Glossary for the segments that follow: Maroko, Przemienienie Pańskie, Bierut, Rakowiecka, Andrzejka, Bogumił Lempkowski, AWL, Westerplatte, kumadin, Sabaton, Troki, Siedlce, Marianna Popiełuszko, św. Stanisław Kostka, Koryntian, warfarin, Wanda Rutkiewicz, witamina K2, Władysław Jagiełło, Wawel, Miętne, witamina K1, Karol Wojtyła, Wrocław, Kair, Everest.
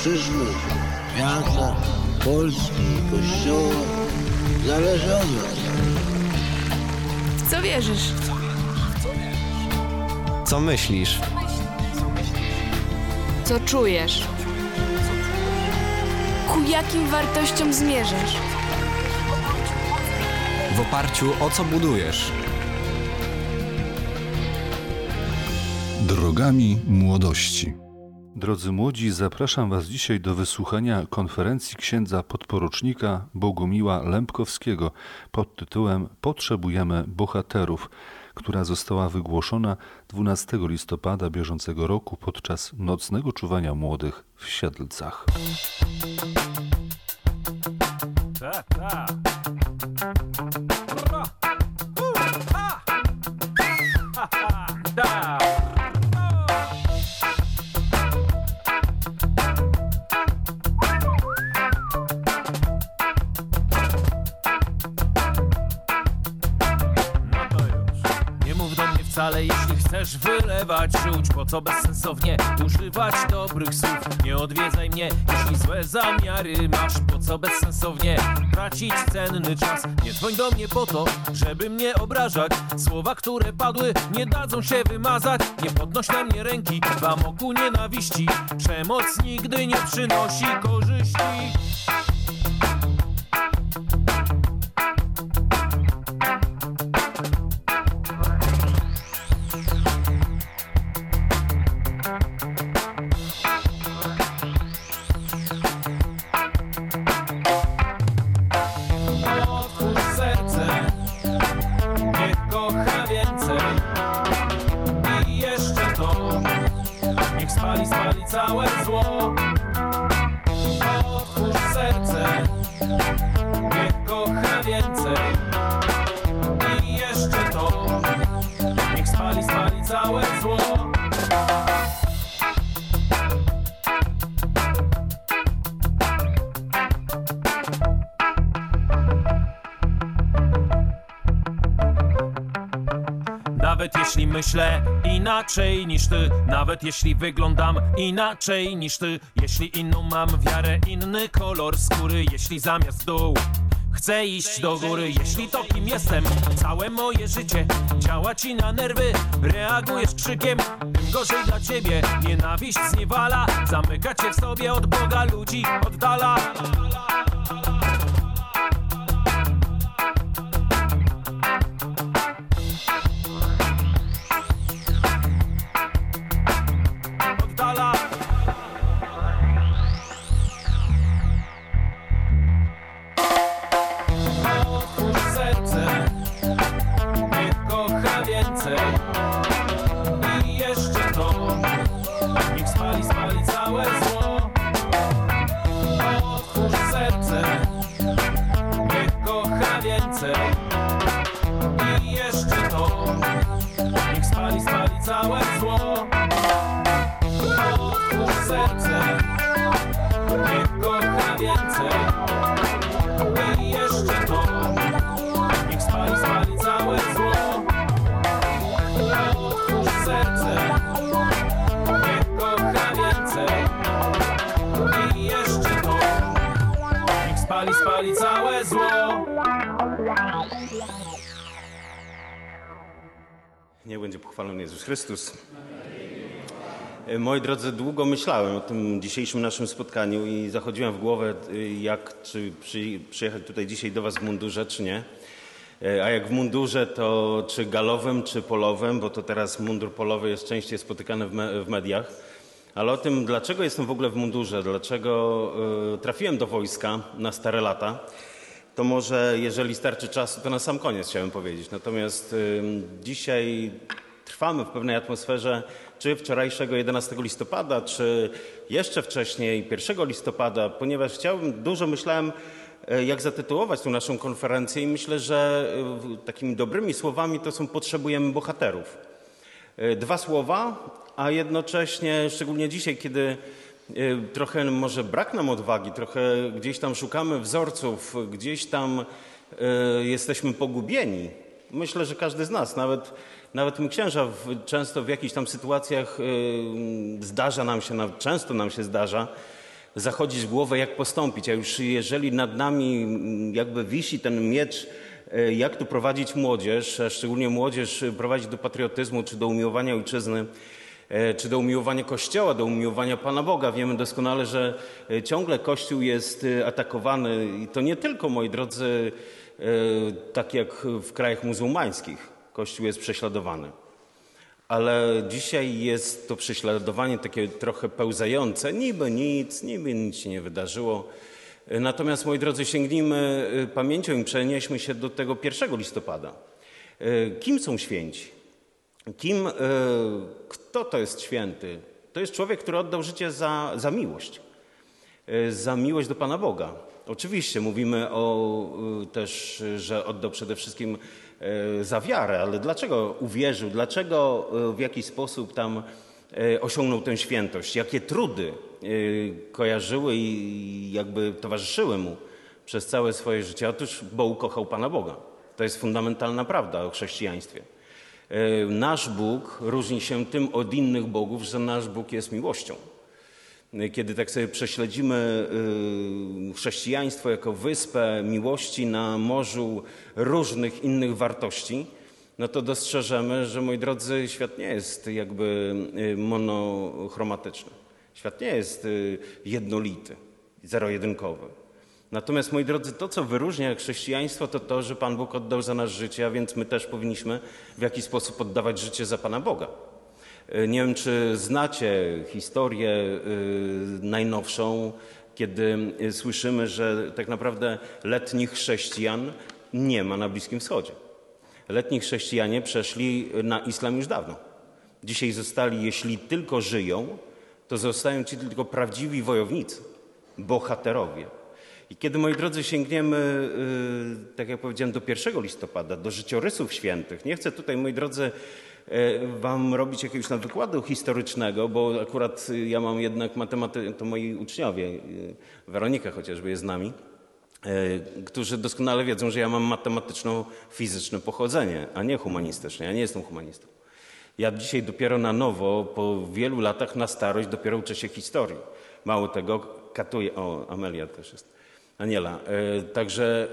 przyszłość świata, Polski, Kościoła zależy od nas. W co wierzysz? Co myślisz? Co czujesz? Ku jakim wartościom zmierzasz? W oparciu o co budujesz? Drogami młodości. Drodzy młodzi, zapraszam Was dzisiaj do wysłuchania konferencji księdza podporucznika Bogumiła Lempkowskiego pod tytułem Potrzebujemy bohaterów, która została wygłoszona 12 listopada bieżącego roku podczas Nocnego Czuwania Młodych w Siedlcach. Ale jeśli chcesz wylewać, rzuć, po co bezsensownie używać dobrych słów. Nie odwiedzaj mnie, jeśli złe zamiary masz, po co bezsensownie tracić cenny czas. Nie dzwoń do mnie po to, żeby mnie obrażać. Słowa, które padły, nie dadzą się wymazać. Nie podnoś na mnie ręki, w amoku nienawiści. Przemoc nigdy nie przynosi korzyści. Nawet jeśli myślę inaczej niż ty, nawet jeśli wyglądam inaczej niż ty, jeśli inną mam wiarę, inny kolor skóry, jeśli zamiast dół chcę iść do góry, jeśli to kim jestem, całe moje życie działa ci na nerwy, reagujesz krzykiem, tym gorzej dla ciebie, nienawiść zniewala, zamyka cię w sobie, od Boga ludzi oddala. Niech będzie pochwalony Jezus Chrystus. Moi drodzy, długo myślałem o tym dzisiejszym naszym spotkaniu i zachodziłem w głowę, jak czy przyjechać tutaj dzisiaj do Was w mundurze, czy nie. A jak w mundurze, to czy galowym, czy polowym, bo to teraz mundur polowy jest częściej spotykany w mediach. Ale o tym, dlaczego jestem w ogóle w mundurze, dlaczego trafiłem do wojska na stare lata, to może, jeżeli starczy czasu, to na sam koniec chciałem powiedzieć. Natomiast dzisiaj trwamy w pewnej atmosferze, czy wczorajszego 11 listopada, czy jeszcze wcześniej 1 listopada, ponieważ myślałem, jak zatytułować tą naszą konferencję i myślę, że takimi dobrymi słowami to są potrzebujemy bohaterów. Dwa słowa, a jednocześnie, szczególnie dzisiaj, kiedy trochę może brak nam odwagi, trochę gdzieś tam szukamy wzorców, gdzieś tam jesteśmy pogubieni. Myślę, że każdy z nas, nawet my księża, często w jakichś tam sytuacjach zdarza nam się, często nam się zdarza, zachodzić w głowę, jak postąpić. A już jeżeli nad nami jakby wisi ten miecz, jak tu prowadzić młodzież, a szczególnie młodzież prowadzić do patriotyzmu, czy do umiłowania ojczyzny, czy do umiłowania Kościoła, do umiłowania Pana Boga. Wiemy doskonale, że ciągle Kościół jest atakowany i to nie tylko, moi drodzy, tak jak w krajach muzułmańskich. Kościół jest prześladowany. Ale dzisiaj jest to prześladowanie takie trochę pełzające. Niby nic się nie wydarzyło. Natomiast, moi drodzy, sięgnijmy pamięcią i przenieśmy się do tego 1 listopada. Kim są święci? Kto to jest święty? To jest człowiek, który oddał życie za miłość. Za miłość do Pana Boga. Oczywiście mówimy też, że oddał przede wszystkim za wiarę, ale dlaczego uwierzył? Dlaczego w jakiś sposób tam osiągnął tę świętość? Jakie trudy kojarzyły i jakby towarzyszyły mu przez całe swoje życie? Otóż, bo ukochał Pana Boga. To jest fundamentalna prawda o chrześcijaństwie. Nasz Bóg różni się tym od innych bogów, że nasz Bóg jest miłością. Kiedy tak sobie prześledzimy chrześcijaństwo jako wyspę miłości na morzu różnych innych wartości, no to dostrzeżemy, że, moi drodzy, świat nie jest jakby monochromatyczny. Świat nie jest jednolity, zero-jedynkowy. Natomiast, moi drodzy, to, co wyróżnia chrześcijaństwo, to to, że Pan Bóg oddał za nas życie, a więc my też powinniśmy w jakiś sposób oddawać życie za Pana Boga. Nie wiem, czy znacie historię najnowszą, kiedy słyszymy, że tak naprawdę letnich chrześcijan nie ma na Bliskim Wschodzie. Letni chrześcijanie przeszli na islam już dawno. Dzisiaj zostali, jeśli tylko żyją, to zostają ci tylko prawdziwi wojownicy, bohaterowie. I kiedy, moi drodzy, sięgniemy, tak jak powiedziałem, do 1 listopada, do życiorysów świętych, nie chcę tutaj, moi drodzy, wam robić jakiegoś tam wykładu historycznego, bo akurat ja mam jednak matematykę, to moi uczniowie, Weronika chociażby jest z nami, którzy doskonale wiedzą, że ja mam matematyczno-fizyczne pochodzenie, a nie humanistyczne. Ja nie jestem humanistą. Ja dzisiaj dopiero na nowo, po wielu latach na starość, dopiero uczę się historii. Mało tego, katuję... O, Amelia też jest. Aniela. Także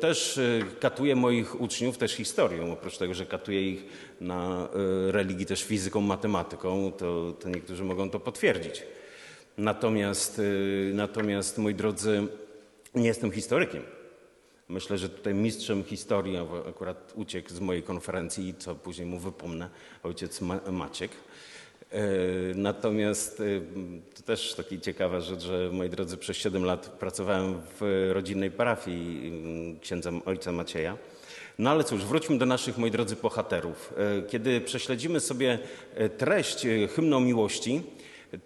też katuję moich uczniów też historią. Oprócz tego, że katuję ich na religii też fizyką, matematyką, to niektórzy mogą to potwierdzić. Natomiast, moi drodzy, nie jestem historykiem. Myślę, że tutaj mistrzem historii akurat uciekł z mojej konferencji, co później mu wypomnę, ojciec Maciek. Natomiast to też taka ciekawa rzecz, że, moi drodzy, przez 7 lat pracowałem w rodzinnej parafii księdza ojca Macieja. No ale cóż, wróćmy do naszych, moi drodzy, bohaterów. Kiedy prześledzimy sobie treść hymnu o miłości,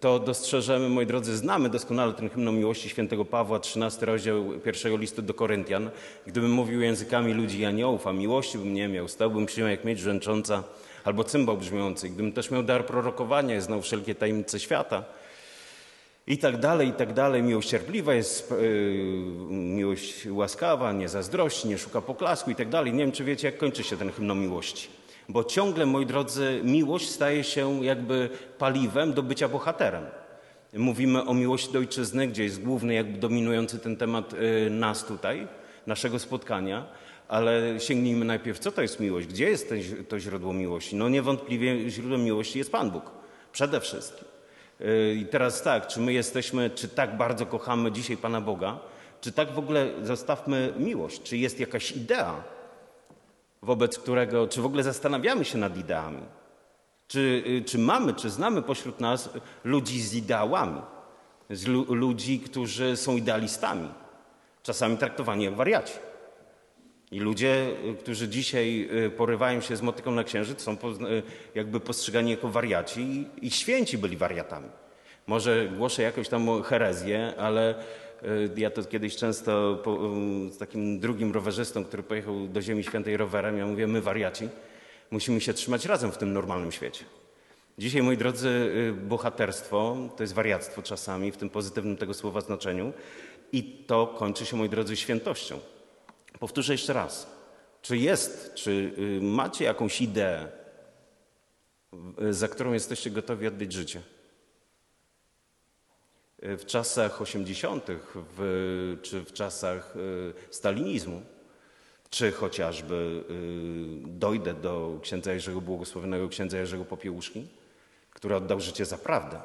to dostrzeżemy, moi drodzy, znamy doskonale ten hymn o miłości św. Pawła, 13 rozdział 1 listu do Koryntian. Gdybym mówił językami ludzi i aniołów, a miłości bym nie miał, stałbym się jak miedź brzęcząca albo cymbał brzmiący. Gdybym też miał dar prorokowania, znał wszelkie tajemnice świata i tak dalej. Miłość cierpliwa jest, miłość łaskawa, nie zazdrości, nie szuka poklasku i tak dalej. Nie wiem, czy wiecie, jak kończy się ten hymn o miłości. Bo ciągle, moi drodzy, miłość staje się jakby paliwem do bycia bohaterem. Mówimy o miłości do ojczyzny, gdzie jest główny, jakby dominujący ten temat nas tutaj, naszego spotkania. Ale sięgnijmy najpierw, co to jest miłość? Gdzie jest to źródło miłości? No niewątpliwie źródłem miłości jest Pan Bóg. Przede wszystkim. I teraz tak, czy my jesteśmy, czy tak bardzo kochamy dzisiaj Pana Boga? Czy tak w ogóle zostawmy miłość? Czy jest jakaś idea, wobec którego, czy w ogóle zastanawiamy się nad ideami? Czy znamy pośród nas ludzi z ideałami? Ludzi, którzy są idealistami. Czasami traktowani jak wariaci. I ludzie, którzy dzisiaj porywają się z motyką na księżyc, są jakby postrzegani jako wariaci i święci byli wariatami. Może głoszę jakąś tam herezję, ale... Ja to kiedyś często z takim drugim rowerzystą, który pojechał do Ziemi Świętej rowerem, ja mówię, my wariaci, musimy się trzymać razem w tym normalnym świecie. Dzisiaj, moi drodzy, bohaterstwo to jest wariactwo czasami, w tym pozytywnym tego słowa znaczeniu i to kończy się, moi drodzy, świętością. Powtórzę jeszcze raz. Czy macie jakąś ideę, za którą jesteście gotowi oddać życie? w czasach 80. czy w czasach stalinizmu, czy chociażby dojdę do księdza Jerzego Błogosławionego, księdza Jerzego Popiełuszki, który oddał życie za prawdę.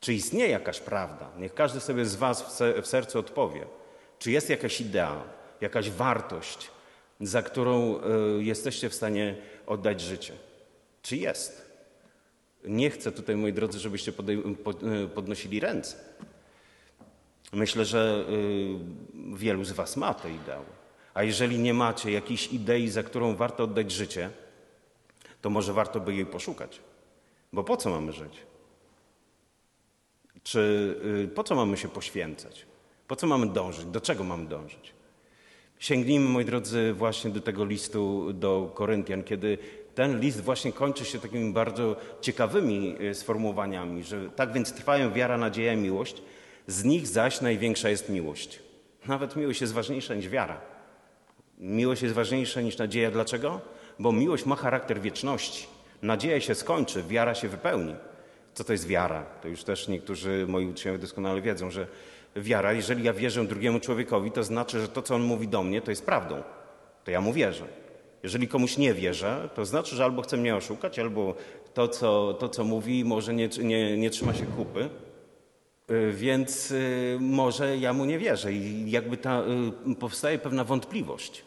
Czy istnieje jakaś prawda? Niech każdy sobie z was w sercu odpowie. Czy jest jakaś idea, jakaś wartość, za którą jesteście w stanie oddać życie? Czy jest? Nie chcę tutaj, moi drodzy, żebyście podnosili ręce. Myślę, że wielu z was ma te ideały. A jeżeli nie macie jakiejś idei, za którą warto oddać życie, to może warto by jej poszukać. Bo po co mamy żyć? Czy po co mamy się poświęcać? Po co mamy dążyć? Do czego mamy dążyć? Sięgnijmy, moi drodzy, właśnie do tego listu do Koryntian, kiedy ten list właśnie kończy się takimi bardzo ciekawymi sformułowaniami, że tak więc trwają wiara, nadzieja i miłość, z nich zaś największa jest miłość. Nawet miłość jest ważniejsza niż wiara. Miłość jest ważniejsza niż nadzieja. Dlaczego? Bo miłość ma charakter wieczności. Nadzieja się skończy, wiara się wypełni. Co to jest wiara? To już też niektórzy moi uczniowie doskonale wiedzą, że wiara, jeżeli ja wierzę drugiemu człowiekowi, to znaczy, że to, co on mówi do mnie, to jest prawdą. To ja mu wierzę. Jeżeli komuś nie wierzę, to znaczy, że albo chce mnie oszukać, albo to, co mówi, może nie trzyma się kupy, więc może ja mu nie wierzę. I jakby powstaje pewna wątpliwość.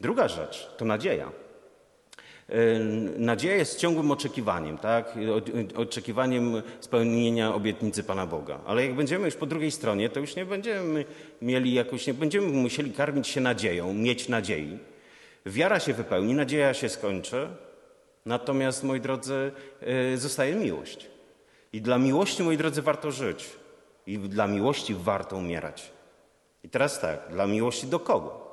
Druga rzecz to nadzieja. Nadzieja jest ciągłym oczekiwaniem, tak? Oczekiwaniem spełnienia obietnicy Pana Boga. Ale jak będziemy już po drugiej stronie, to już nie będziemy mieli jakoś, nie będziemy musieli karmić się nadzieją, mieć nadziei. Wiara się wypełni, nadzieja się skończy, natomiast, moi drodzy, zostaje miłość. I dla miłości, moi drodzy, warto żyć. I dla miłości warto umierać. I teraz tak, dla miłości do kogo?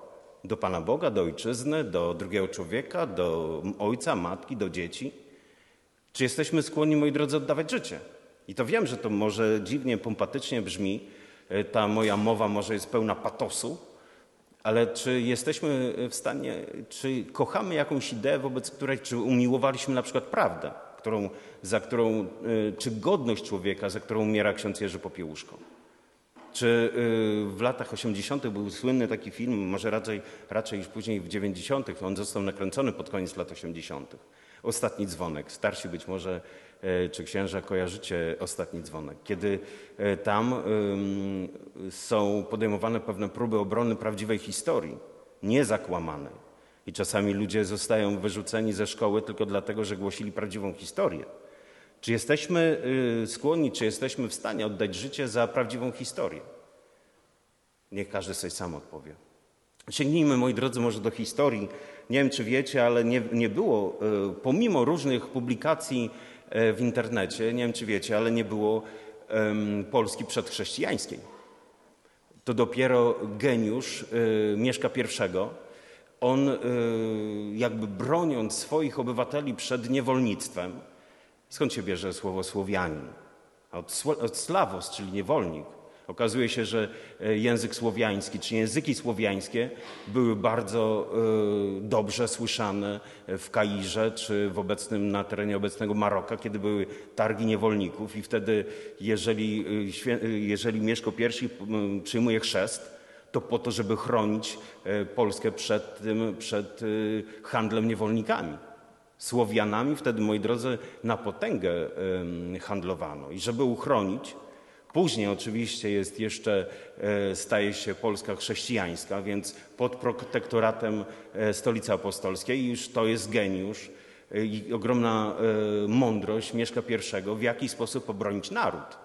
Do Pana Boga, do ojczyzny, do drugiego człowieka, do ojca, matki, do dzieci. Czy jesteśmy skłonni, moi drodzy, oddawać życie? I to wiem, że to może dziwnie, pompatycznie brzmi, ta moja mowa może jest pełna patosu, ale czy jesteśmy w stanie, czy kochamy jakąś ideę, wobec której, czy umiłowaliśmy na przykład prawdę, za którą, czy godność człowieka, za którą umiera ksiądz Jerzy Popiełuszko? Czy w latach 80. był słynny taki film, może raczej już później w 90. On został nakręcony pod koniec lat 80. Ostatni dzwonek. Starsi być może, czy księża, kojarzycie Ostatni dzwonek. Kiedy tam są podejmowane pewne próby obrony prawdziwej historii, nie zakłamanej. I czasami ludzie zostają wyrzuceni ze szkoły tylko dlatego, że głosili prawdziwą historię. Czy jesteśmy skłonni, czy jesteśmy w stanie oddać życie za prawdziwą historię? Niech każdy sobie sam odpowie. Sięgnijmy, moi drodzy, może do historii. Nie wiem, czy wiecie, ale nie było, pomimo różnych publikacji w internecie, nie wiem, czy wiecie, ale nie było Polski przedchrześcijańskiej. To dopiero geniusz Mieszka I, on jakby broniąc swoich obywateli przed niewolnictwem. Skąd się bierze słowo Słowianin? Od slawos, czyli niewolnik. Okazuje się, że język słowiański, czy języki słowiańskie były bardzo dobrze słyszane w Kairze, czy na terenie obecnego Maroka, kiedy były targi niewolników i wtedy, jeżeli Mieszko I przyjmuje chrzest, to po to, żeby chronić Polskę przed handlem niewolnikami. Słowianami wtedy, moi drodzy, na potęgę handlowano. I żeby uchronić, później oczywiście jest jeszcze, staje się Polska chrześcijańska, więc pod protektoratem Stolicy Apostolskiej już to jest geniusz i ogromna mądrość Mieszka I, w jaki sposób obronić naród.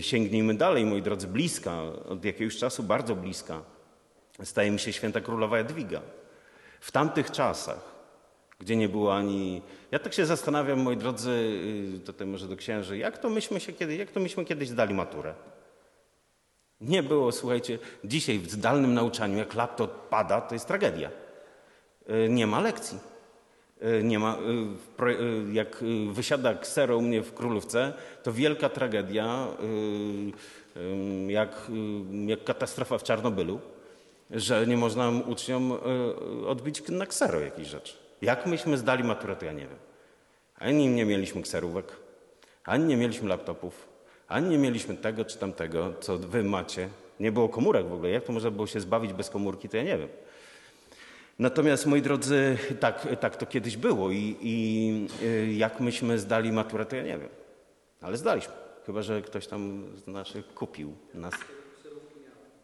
Sięgnijmy dalej, moi drodzy, bliska, od jakiegoś czasu bardzo bliska, staje mi się święta królowa Jadwiga. W tamtych czasach, gdzie nie było ani... Ja tak się zastanawiam, moi drodzy, tutaj może do księży, jak to myśmy kiedyś zdali maturę? Nie było, słuchajcie, dzisiaj w zdalnym nauczaniu, jak laptop pada, to jest tragedia. Nie ma lekcji. Nie ma, jak wysiada ksero u mnie w Królówce, to wielka tragedia, jak katastrofa w Czarnobylu, że nie można uczniom odbić na ksero jakiejś rzeczy. Jak myśmy zdali maturę, to ja nie wiem. Ani nie mieliśmy kserówek, ani nie mieliśmy laptopów, Ani nie mieliśmy tego czy tamtego, co wy macie. Nie było komórek w ogóle. Jak to można było się zbawić bez komórki, to ja nie wiem. Natomiast, moi drodzy, tak to kiedyś było i jak myśmy zdali maturę, to ja nie wiem. Ale zdaliśmy. Chyba że ktoś tam z naszych kupił nas.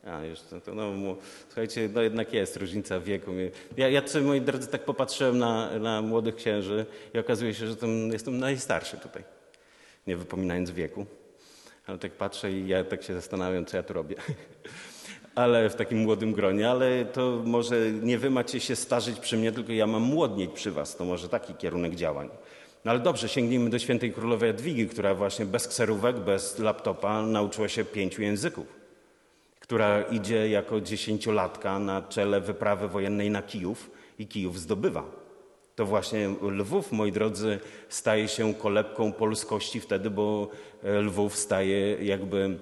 A, już to no, słuchajcie, no jednak jest różnica wieku. Ja sobie, moi drodzy, tak popatrzyłem na młodych księży i okazuje się, że jestem najstarszy tutaj. Nie wypominając wieku. Ale tak patrzę i ja tak się zastanawiam, co ja tu robię. Ale w takim młodym gronie, ale to może nie wy macie się starzyć przy mnie, tylko ja mam młodnieć przy was. To może taki kierunek działań. No ale dobrze, sięgnijmy do świętej królowej Jadwigi, która właśnie bez kserówek, bez laptopa nauczyła się 5 języków. Która idzie jako 10-latka na czele wyprawy wojennej na Kijów i Kijów zdobywa. To właśnie Lwów, moi drodzy, staje się kolebką polskości wtedy, bo Lwów staje jakby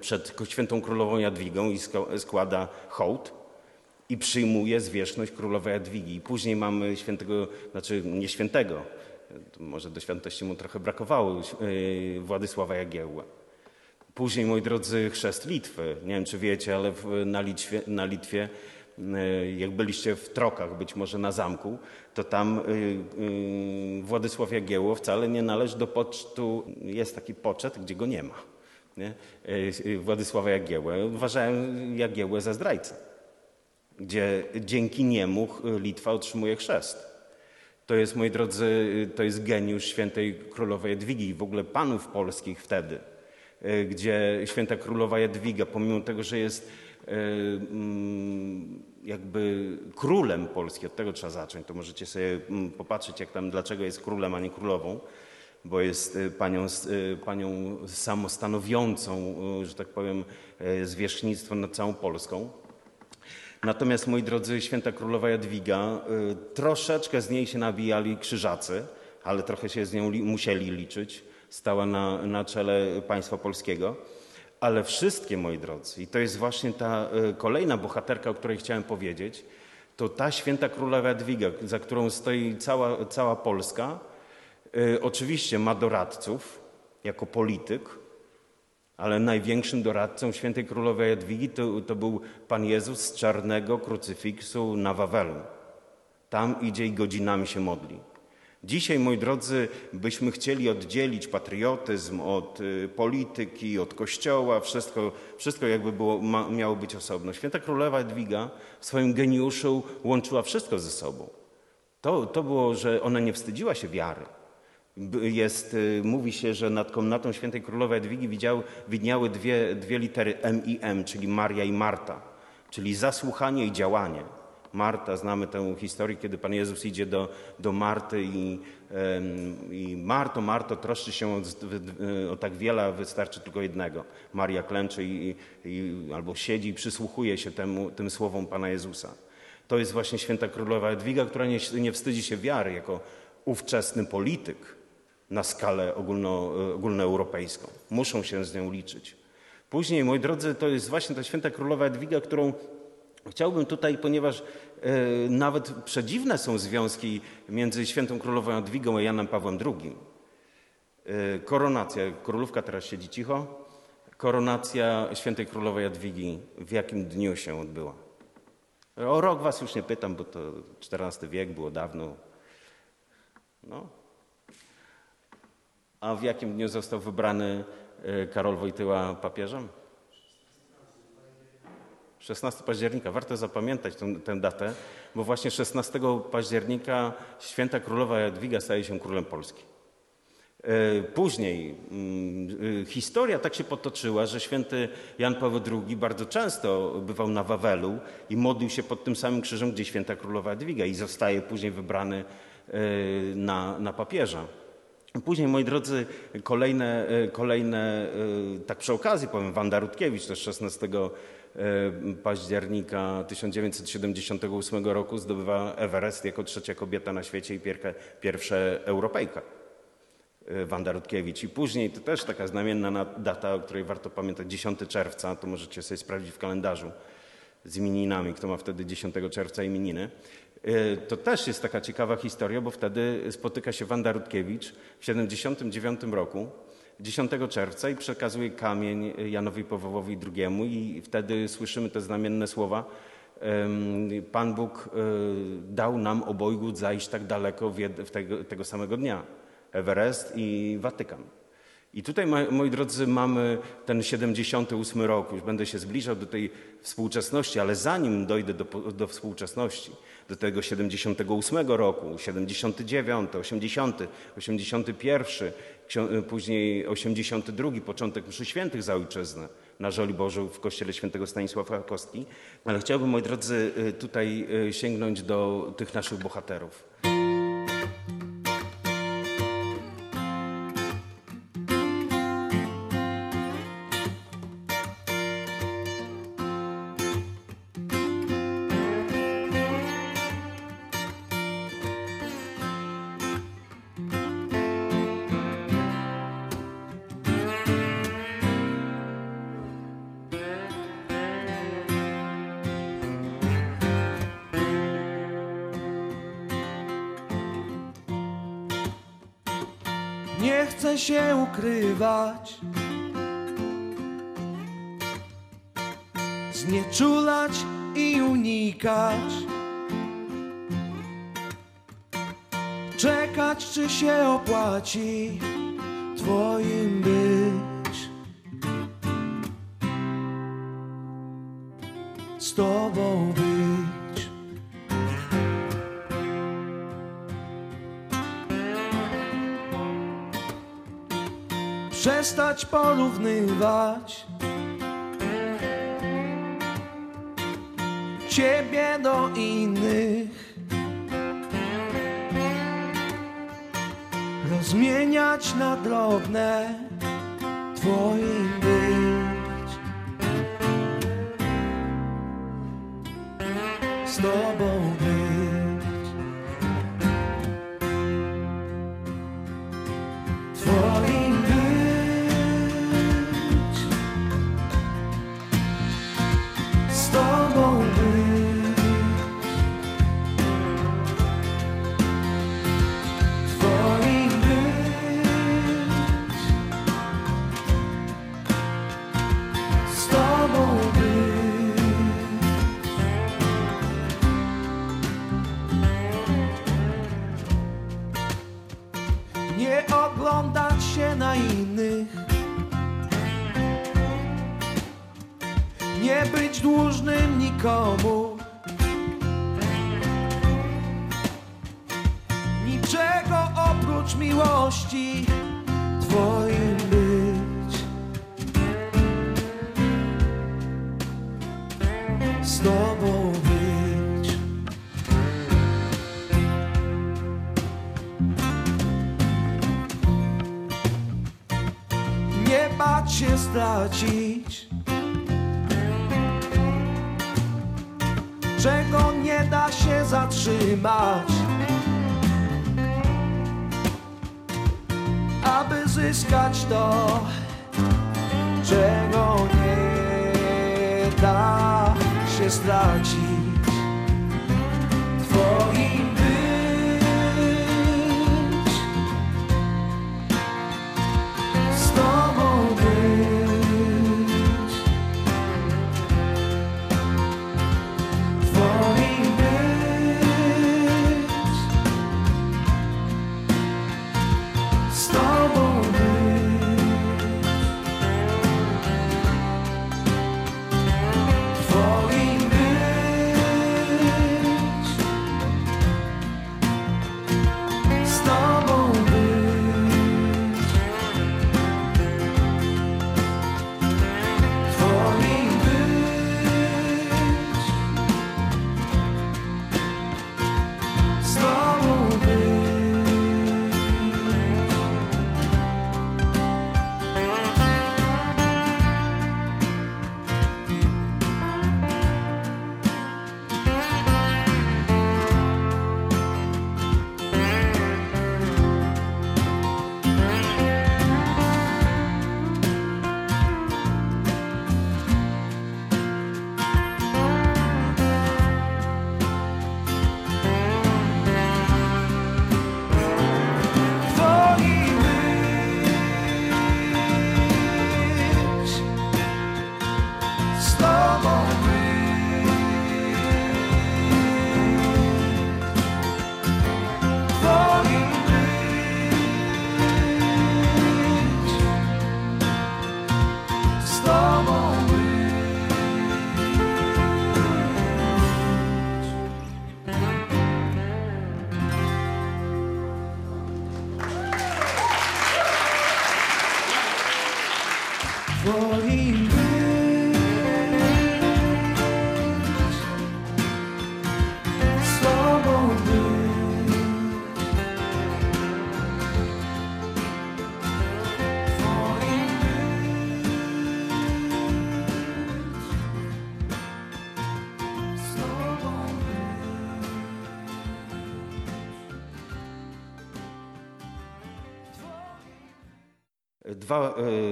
przed świętą królową Jadwigą i składa hołd i przyjmuje zwierzchność królowej Jadwigi. I później mamy świętego, znaczy nie świętego, może do świętości mu trochę brakowało, Władysława Jagiełła. Później, moi drodzy, chrzest Litwy. Nie wiem, czy wiecie, ale na Litwie, jak byliście w Trokach, być może na zamku, to tam Władysław Jagiełło wcale nie należy do pocztu. Jest taki poczet, gdzie go nie ma. Nie? Władysława Jagiełłę. Uważałem Jagiełłę za zdrajcę, gdzie dzięki niemu Litwa otrzymuje chrzest. To jest, moi drodzy, to jest geniusz świętej królowej Jadwigi i w ogóle panów polskich wtedy, gdzie święta królowa Jadwiga, pomimo tego, że jest jakby królem Polski, od tego trzeba zacząć, to możecie sobie popatrzeć, jak tam, dlaczego jest królem, a nie królową, bo jest panią samostanowiącą, że tak powiem, zwierzchnictwo nad całą Polską. Natomiast, moi drodzy, święta królowa Jadwiga, troszeczkę z niej się nabijali krzyżacy, ale trochę się z nią musieli liczyć. Stała na czele państwa polskiego. Ale wszystkie, moi drodzy, i to jest właśnie ta kolejna bohaterka, o której chciałem powiedzieć, to ta święta królowa Jadwiga, za którą stoi cała Polska, oczywiście ma doradców jako polityk, ale największym doradcą świętej królowej Jadwigi to był Pan Jezus z czarnego krucyfiksu na Wawelu. Tam idzie i godzinami się modli. Dzisiaj, moi drodzy, byśmy chcieli oddzielić patriotyzm od polityki, od kościoła, wszystko jakby miało być osobno. Święta królowa Jadwiga w swoim geniuszu łączyła wszystko ze sobą. To było, że ona nie wstydziła się wiary. Mówi się, że nad komnatą świętej królowej Jadwigi widniały dwie litery M i M, czyli Maria i Marta, czyli zasłuchanie i działanie. Marta, znamy tę historię, kiedy Pan Jezus idzie do Marty i Marto, troszczy się o tak wiele, a wystarczy tylko jednego. Maria klęczy albo siedzi i przysłuchuje się tym słowom Pana Jezusa. To jest właśnie święta królowa Jadwiga, która nie wstydzi się wiary jako ówczesny polityk na skalę ogólnoeuropejską. Muszą się z nią liczyć. Później, moi drodzy, to jest właśnie ta święta królowa Jadwiga, którą chciałbym tutaj, ponieważ nawet przedziwne są związki między świętą królową Jadwigą a Janem Pawłem II. Koronacja, królówka teraz siedzi cicho, koronacja świętej królowej Jadwigi w jakim dniu się odbyła? O rok was już nie pytam, bo to XIV wiek, było dawno. No. A w jakim dniu został wybrany Karol Wojtyła papieżem? 16 października. Warto zapamiętać tę datę, bo właśnie 16 października święta królowa Jadwiga staje się królem Polski. Później historia tak się potoczyła, że święty Jan Paweł II bardzo często bywał na Wawelu i modlił się pod tym samym krzyżem, gdzie święta królowa Jadwiga, i zostaje później wybrany na papieża. Później, moi drodzy, kolejne, tak przy okazji powiem, Wanda Rutkiewicz też 16 października 1978 roku zdobywa Everest jako trzecia kobieta na świecie i pierwsza Europejka, Wanda Rutkiewicz. I później to też taka znamienna data, o której warto pamiętać, 10 czerwca, to możecie sobie sprawdzić w kalendarzu z imieninami, kto ma wtedy 10 czerwca imieniny. To też jest taka ciekawa historia, bo wtedy spotyka się Wanda Rutkiewicz w 1979 roku 10 czerwca i przekazuje kamień Janowi Pawłowi II i wtedy słyszymy te znamienne słowa: Pan Bóg dał nam obojgu zajść tak daleko tego samego dnia. Everest i Watykan. I tutaj, moi drodzy, mamy ten 78 rok. Już będę się zbliżał do tej współczesności, ale zanim dojdę do współczesności, do tego 78 roku, 79, 80, 81, później 82, początek mszy świętych za ojczyznę na Żoliborzu w kościele św. Stanisława Kostki. Ale chciałbym, moi drodzy, tutaj sięgnąć do tych naszych bohaterów. Nie chcę się ukrywać, znieczulać i unikać, czekać, czy się opłaci twoim być, z tobą być. Przestać porównywać ciebie do innych, rozmieniać na drobne twoim być, z tobą być, twoim być. Dłużnym nikomu, niczego oprócz miłości twoim być, z tobą być, nie bać się stracić, czego nie da się zatrzymać, aby zyskać to, czego nie da się stracić. Twoim być, z tobą być.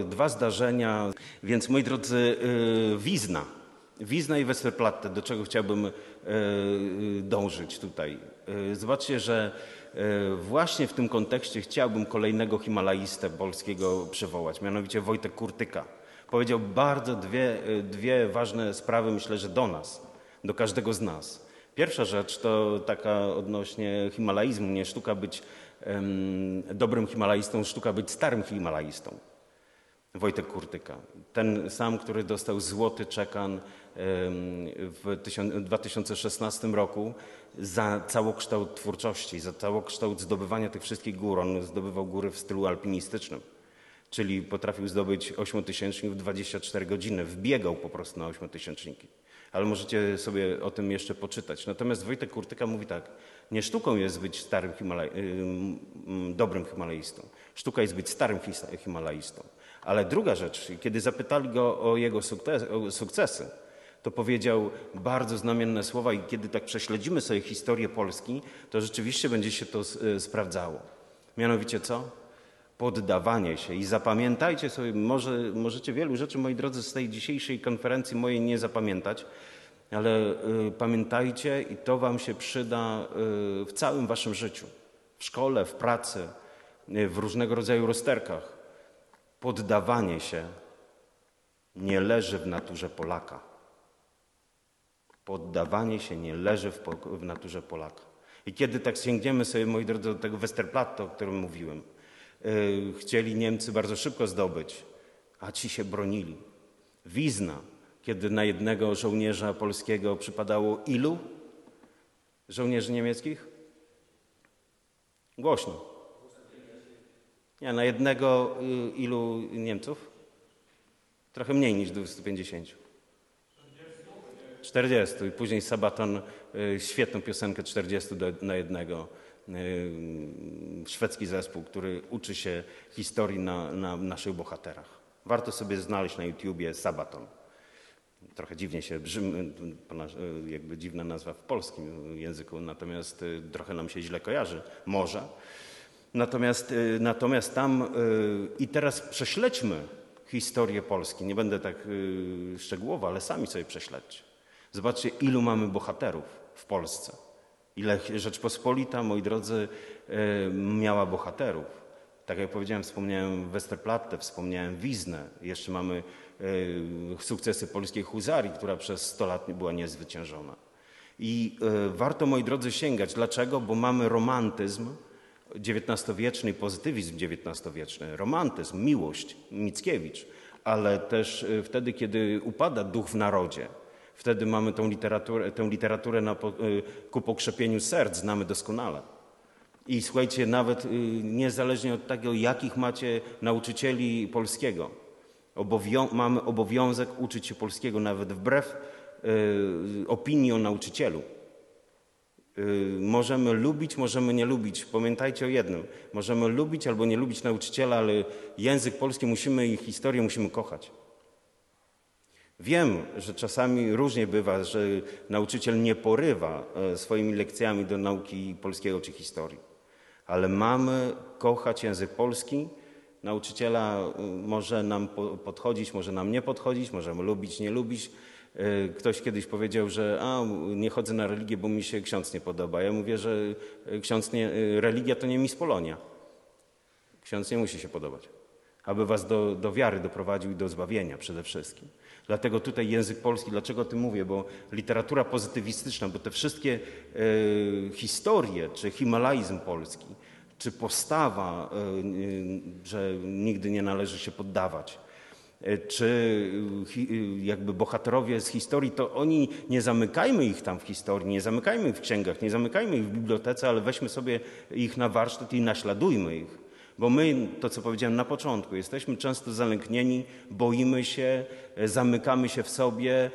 Dwa zdarzenia, więc moi drodzy, Wizna i Westerplatte, do czego chciałbym dążyć tutaj. Zobaczcie, że właśnie w tym kontekście chciałbym kolejnego himalaistę polskiego przywołać, mianowicie Wojtek Kurtyka. Powiedział bardzo dwie ważne sprawy, myślę, że do nas, do każdego z nas. Pierwsza rzecz to taka odnośnie himalaizmu, nie sztuka być dobrym himalaistą, sztuka być starym himalaistą. Wojtek Kurtyka. Ten sam, który dostał złoty czekan w 2016 roku za całokształt twórczości, za całokształt zdobywania tych wszystkich gór. On zdobywał góry w stylu alpinistycznym, czyli potrafił zdobyć 8000 w 24 godziny. Wbiegał po prostu na 8000. Ale możecie sobie o tym jeszcze poczytać. Natomiast Wojtek Kurtyka mówi tak. Nie sztuką jest być starym dobrym himalaistą. Sztuka jest być starym himalaistą. Ale druga rzecz, kiedy zapytali go o jego sukcesy, to powiedział bardzo znamienne słowa i kiedy tak prześledzimy sobie historię Polski, to rzeczywiście będzie się to sprawdzało. Mianowicie co? Poddawanie się. I zapamiętajcie sobie, możecie wielu rzeczy, moi drodzy, z tej dzisiejszej konferencji mojej nie zapamiętać, ale pamiętajcie i to wam się przyda w całym waszym życiu. W szkole, w pracy, w różnego rodzaju rozterkach. Poddawanie się nie leży w naturze Polaka. Poddawanie się nie leży w naturze Polaka. I kiedy tak sięgniemy sobie, moi drodzy, do tego Westerplatte, o którym mówiłem, chcieli Niemcy bardzo szybko zdobyć, a ci się bronili. Wizna. Kiedy na jednego żołnierza polskiego przypadało ilu żołnierzy niemieckich? Głośno. Nie, na jednego ilu Niemców? Trochę mniej niż 250. 40. I później Sabaton, świetną piosenkę 40 na jednego. Szwedzki zespół, który uczy się historii na naszych bohaterach. Warto sobie znaleźć na YouTubie Sabaton. Trochę dziwnie się brzmi, jakby dziwna nazwa w polskim języku, natomiast trochę nam się źle kojarzy, może. Natomiast tam i teraz prześledźmy historię Polski. Nie będę tak szczegółowo, ale sami sobie prześledźcie. Zobaczcie, ilu mamy bohaterów w Polsce. Ile Rzeczpospolita, moi drodzy, miała bohaterów. Tak jak powiedziałem, wspomniałem Westerplatte, wspomniałem Wiznę. Jeszcze mamy sukcesy polskiej huzarii, która przez 100 lat była niezwyciężona. I warto, moi drodzy, sięgać. Dlaczego? Bo mamy romantyzm XIX-wieczny, pozytywizm XIX-wieczny. Romantyzm, miłość, Mickiewicz. Ale też wtedy, kiedy upada duch w narodzie, wtedy mamy tę literaturę ku pokrzepieniu serc, znamy doskonale. I słuchajcie, nawet niezależnie od tego, jakich macie nauczycieli polskiego, mamy obowiązek uczyć się polskiego nawet wbrew opinii o nauczycielu. Możemy lubić, możemy nie lubić. Pamiętajcie o jednym. Możemy lubić albo nie lubić nauczyciela, ale język polski musimy i historię musimy kochać. Wiem, że czasami różnie bywa, że nauczyciel nie porywa swoimi lekcjami do nauki polskiego czy historii. Ale mamy kochać język polski. Nauczyciela może nam podchodzić, może nam nie podchodzić, możemy lubić, nie lubić. Ktoś kiedyś powiedział, że nie chodzę na religię, bo mi się ksiądz nie podoba. Ja mówię, że religia to nie Miss Polonia. Ksiądz nie musi się podobać, aby was do wiary doprowadził i do zbawienia przede wszystkim. Dlatego tutaj język polski, dlaczego o tym mówię, bo literatura pozytywistyczna, bo te wszystkie historie, czy himalaizm polski, czy postawa, że nigdy nie należy się poddawać, czy jakby bohaterowie z historii, to oni, nie zamykajmy ich tam w historii, nie zamykajmy ich w księgach, nie zamykajmy ich w bibliotece, ale weźmy sobie ich na warsztat i naśladujmy ich. Bo my, to co powiedziałem na początku, jesteśmy często zalęknieni, boimy się, zamykamy się w sobie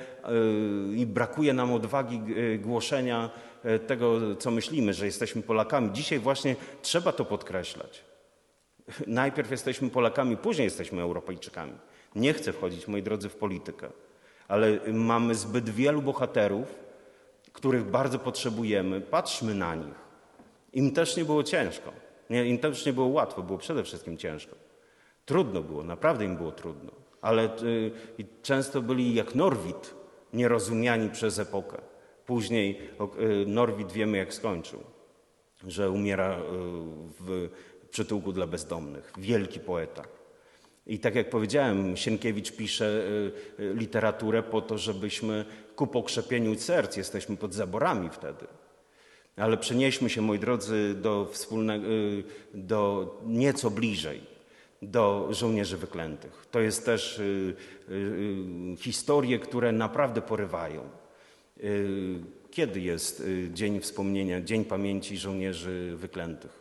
i brakuje nam odwagi głoszenia tego, co myślimy, że jesteśmy Polakami. Dzisiaj właśnie trzeba to podkreślać. Najpierw jesteśmy Polakami, później jesteśmy Europejczykami. Nie chcę wchodzić, moi drodzy, w politykę, ale mamy zbyt wielu bohaterów, których bardzo potrzebujemy. Patrzmy na nich. Im też nie było ciężko. Im też nie było łatwo, było przede wszystkim ciężko. Trudno było, naprawdę im było trudno. Ale często byli jak Norwid, nierozumiani przez epokę. Później Norwid wiemy jak skończył, że umiera w przytułku dla bezdomnych. Wielki poeta. I tak jak powiedziałem, Sienkiewicz pisze literaturę po to, żebyśmy ku pokrzepieniu serc, jesteśmy pod zaborami wtedy. Ale przenieśmy się, moi drodzy, do nieco bliżej, do żołnierzy wyklętych. To jest też historie, które naprawdę porywają. Kiedy jest Dzień Wspomnienia, Dzień Pamięci Żołnierzy Wyklętych?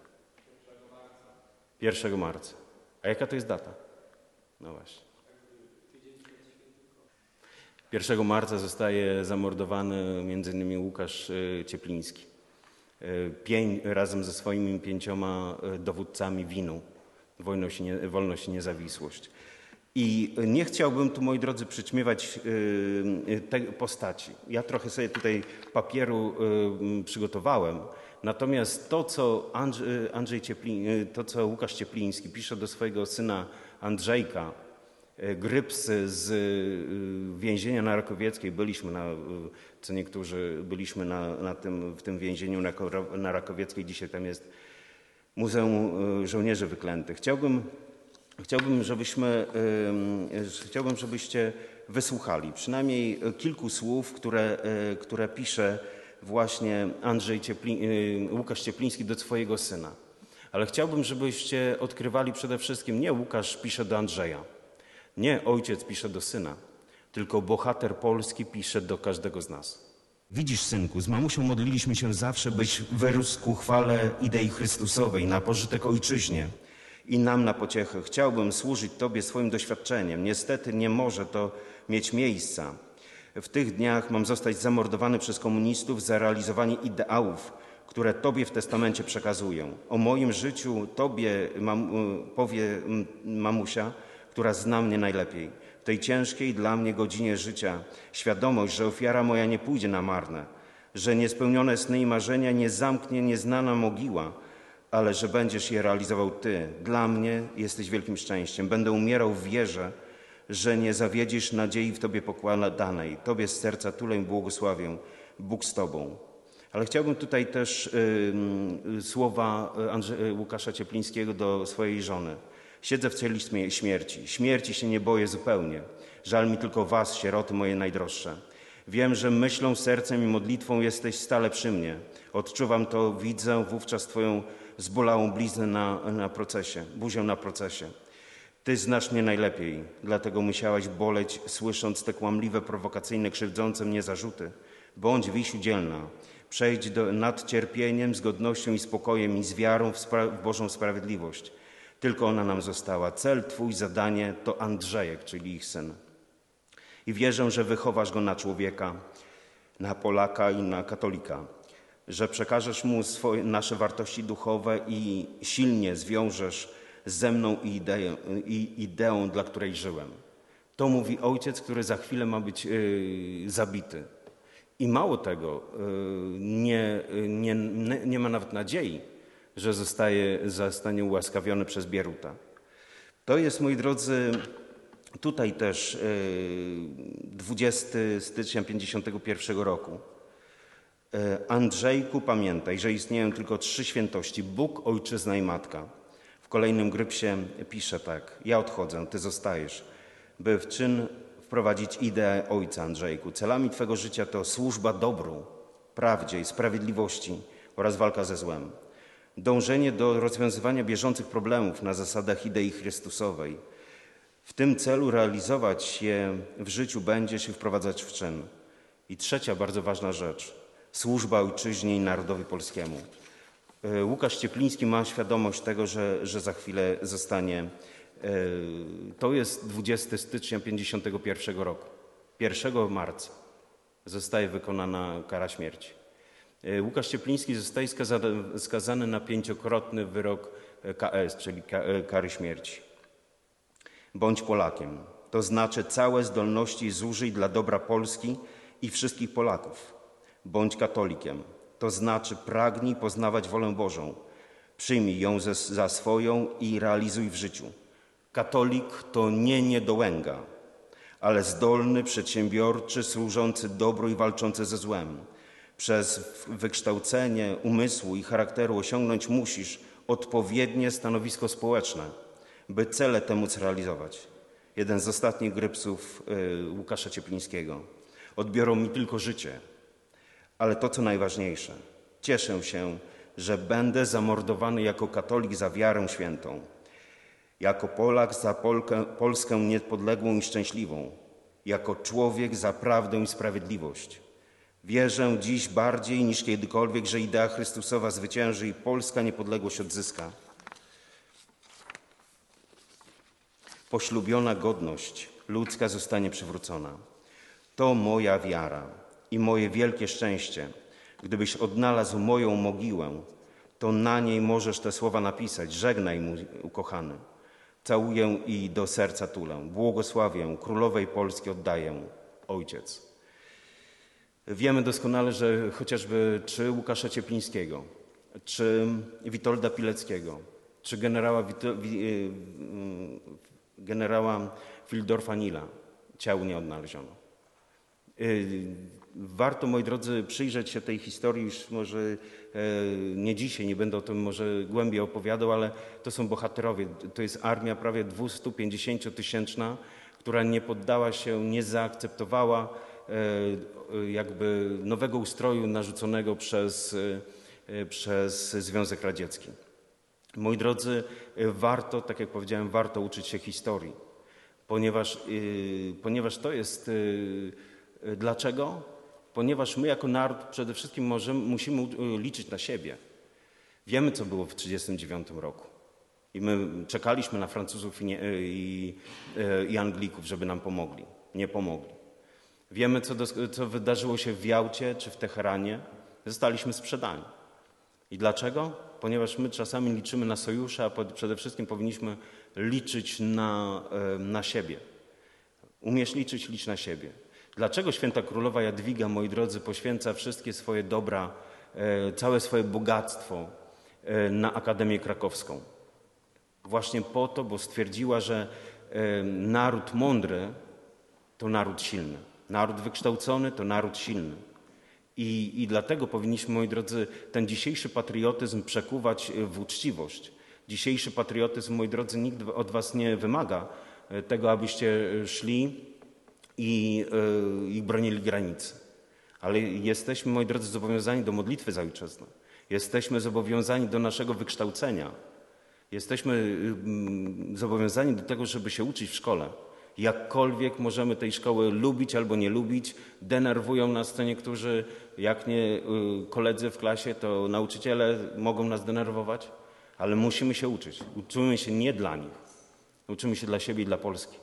1 marca. A jaka to jest data? No właśnie. 1 marca zostaje zamordowany m.in. Łukasz Ciepliński. Razem ze swoimi 5 dowódcami WiN-u, Wolność i Niezawisłość. I nie chciałbym tu, moi drodzy, przyćmiewać tej postaci. Ja trochę sobie tutaj papieru przygotowałem. Natomiast to, co Łukasz Ciepliński pisze do swojego syna Andrzejka, Grypsy z więzienia na Rakowieckiej, w tym więzieniu na Rakowieckiej, dzisiaj tam jest Muzeum Żołnierzy Wyklętych. Chciałbym, żebyście wysłuchali przynajmniej kilku słów, które pisze właśnie Łukasz Ciepliński do swojego syna. Ale chciałbym, żebyście odkrywali przede wszystkim, nie Łukasz pisze do Andrzeja, nie ojciec pisze do syna, tylko bohater polski pisze do każdego z nas. Widzisz, synku, z mamusią modliliśmy się zawsze, byś wyrósł ku chwale idei chrystusowej, na pożytek ojczyźnie i nam na pociechę. Chciałbym służyć Tobie swoim doświadczeniem. Niestety nie może to mieć miejsca. W tych dniach mam zostać zamordowany przez komunistów za realizowanie ideałów, które Tobie w testamencie przekazuję. O moim życiu Tobie powie mamusia, która zna mnie najlepiej. W tej ciężkiej dla mnie godzinie życia świadomość, że ofiara moja nie pójdzie na marne, że niespełnione sny i marzenia nie zamknie nieznana mogiła, ale że będziesz je realizował Ty. Dla mnie jesteś wielkim szczęściem. Będę umierał w wierze, że nie zawiedzisz nadziei w Tobie pokładanej. Tobie z serca tulę i błogosławię. Bóg z Tobą. Ale chciałbym tutaj też słowa Łukasza Cieplińskiego do swojej żony. Siedzę w cieli śmierci. Śmierci się nie boję zupełnie. Żal mi tylko was, sieroty moje najdroższe. Wiem, że myślą, sercem i modlitwą jesteś stale przy mnie. Odczuwam to, widzę wówczas twoją zbolałą bliznę buzię na procesie. Ty znasz mnie najlepiej, dlatego musiałaś boleć, słysząc te kłamliwe, prowokacyjne, krzywdzące mnie zarzuty. Bądź wiś udzielna. Przejdź nad cierpieniem, z godnością i spokojem i z wiarą w Bożą sprawiedliwość. Tylko ona nam została. Cel Twój, zadanie to Andrzejek, czyli ich syn. I wierzę, że wychowasz go na człowieka, na Polaka i na katolika. Że przekażesz mu nasze wartości duchowe i silnie zwiążesz ze mną i ideą, dla której żyłem. To mówi ojciec, który za chwilę ma być zabity. I mało tego, nie ma nawet nadziei, że zostanie ułaskawiony przez Bieruta. To jest, moi drodzy, tutaj też 20 stycznia 1951 roku. Andrzejku, pamiętaj, że istnieją tylko 3 świętości. Bóg, Ojczyzna i Matka. W kolejnym grypsie pisze tak. Ja odchodzę, ty zostajesz, by w czyn wprowadzić ideę Ojca, Andrzejku. Celami twego życia to służba dobru, prawdzie i sprawiedliwości oraz walka ze złem. Dążenie do rozwiązywania bieżących problemów na zasadach idei chrystusowej. W tym celu realizować je w życiu będziesz i wprowadzać w czyn. I trzecia bardzo ważna rzecz. Służba ojczyźnie i narodowi polskiemu. Łukasz Ciepliński ma świadomość tego, że za chwilę zostanie. To jest 20 stycznia 51 roku. 1 marca zostaje wykonana kara śmierci. Łukasz Ciepliński zostaje skazany na 5-krotny wyrok KS, czyli kary śmierci. Bądź Polakiem. To znaczy całe zdolności i zużyj dla dobra Polski i wszystkich Polaków. Bądź katolikiem. To znaczy pragnij poznawać wolę Bożą. Przyjmij ją za swoją i realizuj w życiu. Katolik to nie niedołęga, ale zdolny, przedsiębiorczy, służący dobru i walczący ze złem. Przez wykształcenie umysłu i charakteru osiągnąć musisz odpowiednie stanowisko społeczne, by cele te móc realizować. Jeden z ostatnich grypsów Łukasza Cieplińskiego. Odbiorą mi tylko życie, ale to, co najważniejsze, cieszę się, że będę zamordowany jako katolik za wiarę świętą, jako Polak za Polskę niepodległą i szczęśliwą, jako człowiek za prawdę i sprawiedliwość. Wierzę dziś bardziej niż kiedykolwiek, że idea Chrystusowa zwycięży i Polska niepodległość odzyska. Poślubiona godność ludzka zostanie przywrócona. To moja wiara i moje wielkie szczęście. Gdybyś odnalazł moją mogiłę, to na niej możesz te słowa napisać. Żegnaj, mój ukochany. Całuję i do serca tulę. Błogosławię, królowej Polski oddaję. Ojciec. Wiemy doskonale, że chociażby czy Łukasza Cieplińskiego, czy Witolda Pileckiego, czy generała Wildorfa Nila ciał nie odnaleziono. Warto, moi drodzy, przyjrzeć się tej historii, już może nie dzisiaj, nie będę o tym może głębiej opowiadał, ale to są bohaterowie. To jest armia prawie 250-tysięczna, która nie poddała się, nie zaakceptowała jakby nowego ustroju narzuconego przez Związek Radziecki. Moi drodzy, warto, tak jak powiedziałem, warto uczyć się historii, ponieważ to jest... Dlaczego? Ponieważ my jako naród przede wszystkim musimy liczyć na siebie. Wiemy, co było w 1939 roku. I my czekaliśmy na Francuzów i Anglików, żeby nam pomogli. Nie pomogli. Wiemy, co wydarzyło się w Jałcie czy w Teheranie. Zostaliśmy sprzedani. I dlaczego? Ponieważ my czasami liczymy na sojusze, a przede wszystkim powinniśmy liczyć na siebie. Umiesz liczyć, licz na siebie. Dlaczego święta królowa Jadwiga, moi drodzy, poświęca wszystkie swoje dobra, całe swoje bogactwo na Akademię Krakowską? Właśnie po to, bo stwierdziła, że naród mądry to naród silny. Naród wykształcony to naród silny. I dlatego powinniśmy, moi drodzy, ten dzisiejszy patriotyzm przekuwać w uczciwość. Dzisiejszy patriotyzm, moi drodzy, nikt od was nie wymaga tego, abyście szli i bronili granicy. Ale jesteśmy, moi drodzy, zobowiązani do modlitwy za ojczyznę. Jesteśmy zobowiązani do naszego wykształcenia. Jesteśmy zobowiązani do tego, żeby się uczyć w szkole. Jakkolwiek możemy tej szkoły lubić albo nie lubić, denerwują nas to niektórzy, jak nie koledzy w klasie, to nauczyciele mogą nas denerwować, ale musimy się uczyć. Uczymy się nie dla nich. Uczymy się dla siebie i dla Polski.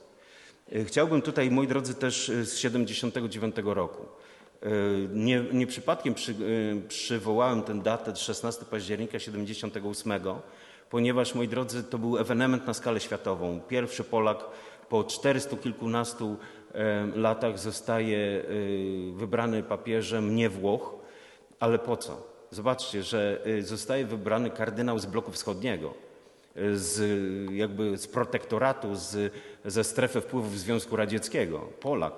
Chciałbym tutaj, moi drodzy, też z 79 roku. Nie przypadkiem przywołałem tę datę 16 października 78, ponieważ, moi drodzy, to był ewenement na skalę światową. Pierwszy Polak po 400 kilkunastu latach zostaje wybrany papieżem, nie Włoch, ale po co? Zobaczcie, że zostaje wybrany kardynał z bloku wschodniego. Jakby z protektoratu, ze strefy wpływów Związku Radzieckiego, Polak.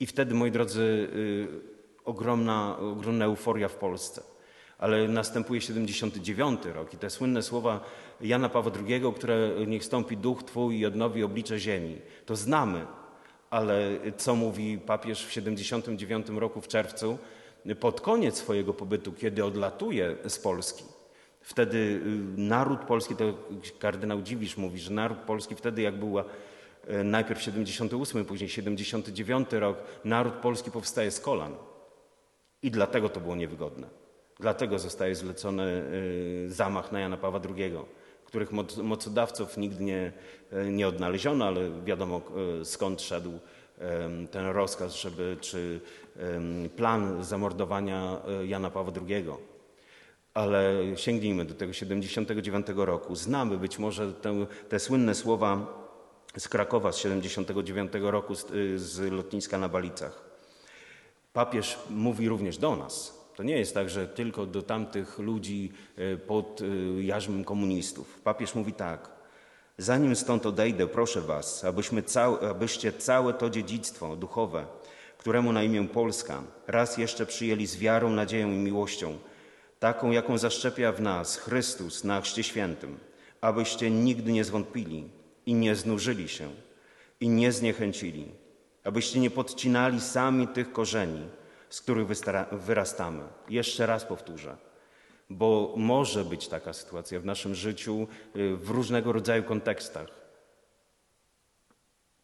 I wtedy, moi drodzy, ogromna euforia w Polsce. Ale następuje 79 rok i te słynne słowa Jana Pawła II, które niech stąpi duch Twój i odnowi oblicze ziemi. To znamy, ale co mówi papież w 79 roku w czerwcu, pod koniec swojego pobytu, kiedy odlatuje z Polski. Wtedy naród polski, to kardynał Dziwisz mówi, że naród polski wtedy, jak była najpierw 78, później 79 rok, naród polski powstaje z kolan. I dlatego to było niewygodne. Dlatego zostaje zlecony zamach na Jana Pawła II, których mocodawców nigdy nie odnaleziono, ale wiadomo skąd szedł ten rozkaz, czy plan zamordowania Jana Pawła II. Ale sięgnijmy do tego 79 roku. Znamy być może te słynne słowa z Krakowa z 79 roku, z lotniska na Balicach. Papież mówi również do nas. To nie jest tak, że tylko do tamtych ludzi pod jarzmem komunistów. Papież mówi tak. Zanim stąd odejdę, proszę was, abyście całe to dziedzictwo duchowe, któremu na imię Polska, raz jeszcze przyjęli z wiarą, nadzieją i miłością, taką, jaką zaszczepia w nas Chrystus na chrzcie świętym, abyście nigdy nie zwątpili i nie znużyli się i nie zniechęcili, abyście nie podcinali sami tych korzeni, z których wyrastamy. Jeszcze raz powtórzę, bo może być taka sytuacja w naszym życiu w różnego rodzaju kontekstach.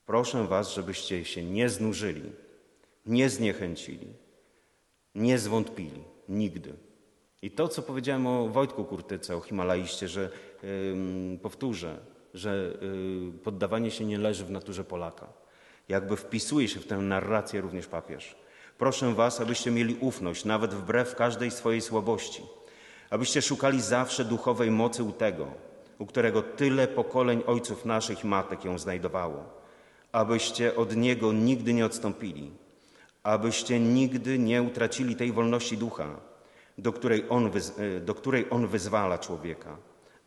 Proszę was, żebyście się nie znużyli, nie zniechęcili, nie zwątpili nigdy. I to, co powiedziałem o Wojtku Kurtyce, o Himalaiście, że powtórzę, że poddawanie się nie leży w naturze Polaka. Jakby wpisuje się w tę narrację również papież. Proszę was, abyście mieli ufność, nawet wbrew każdej swojej słabości. Abyście szukali zawsze duchowej mocy u tego, u którego tyle pokoleń ojców naszych i matek ją znajdowało. Abyście od niego nigdy nie odstąpili. Abyście nigdy nie utracili tej wolności ducha, do której on wyzwala człowieka.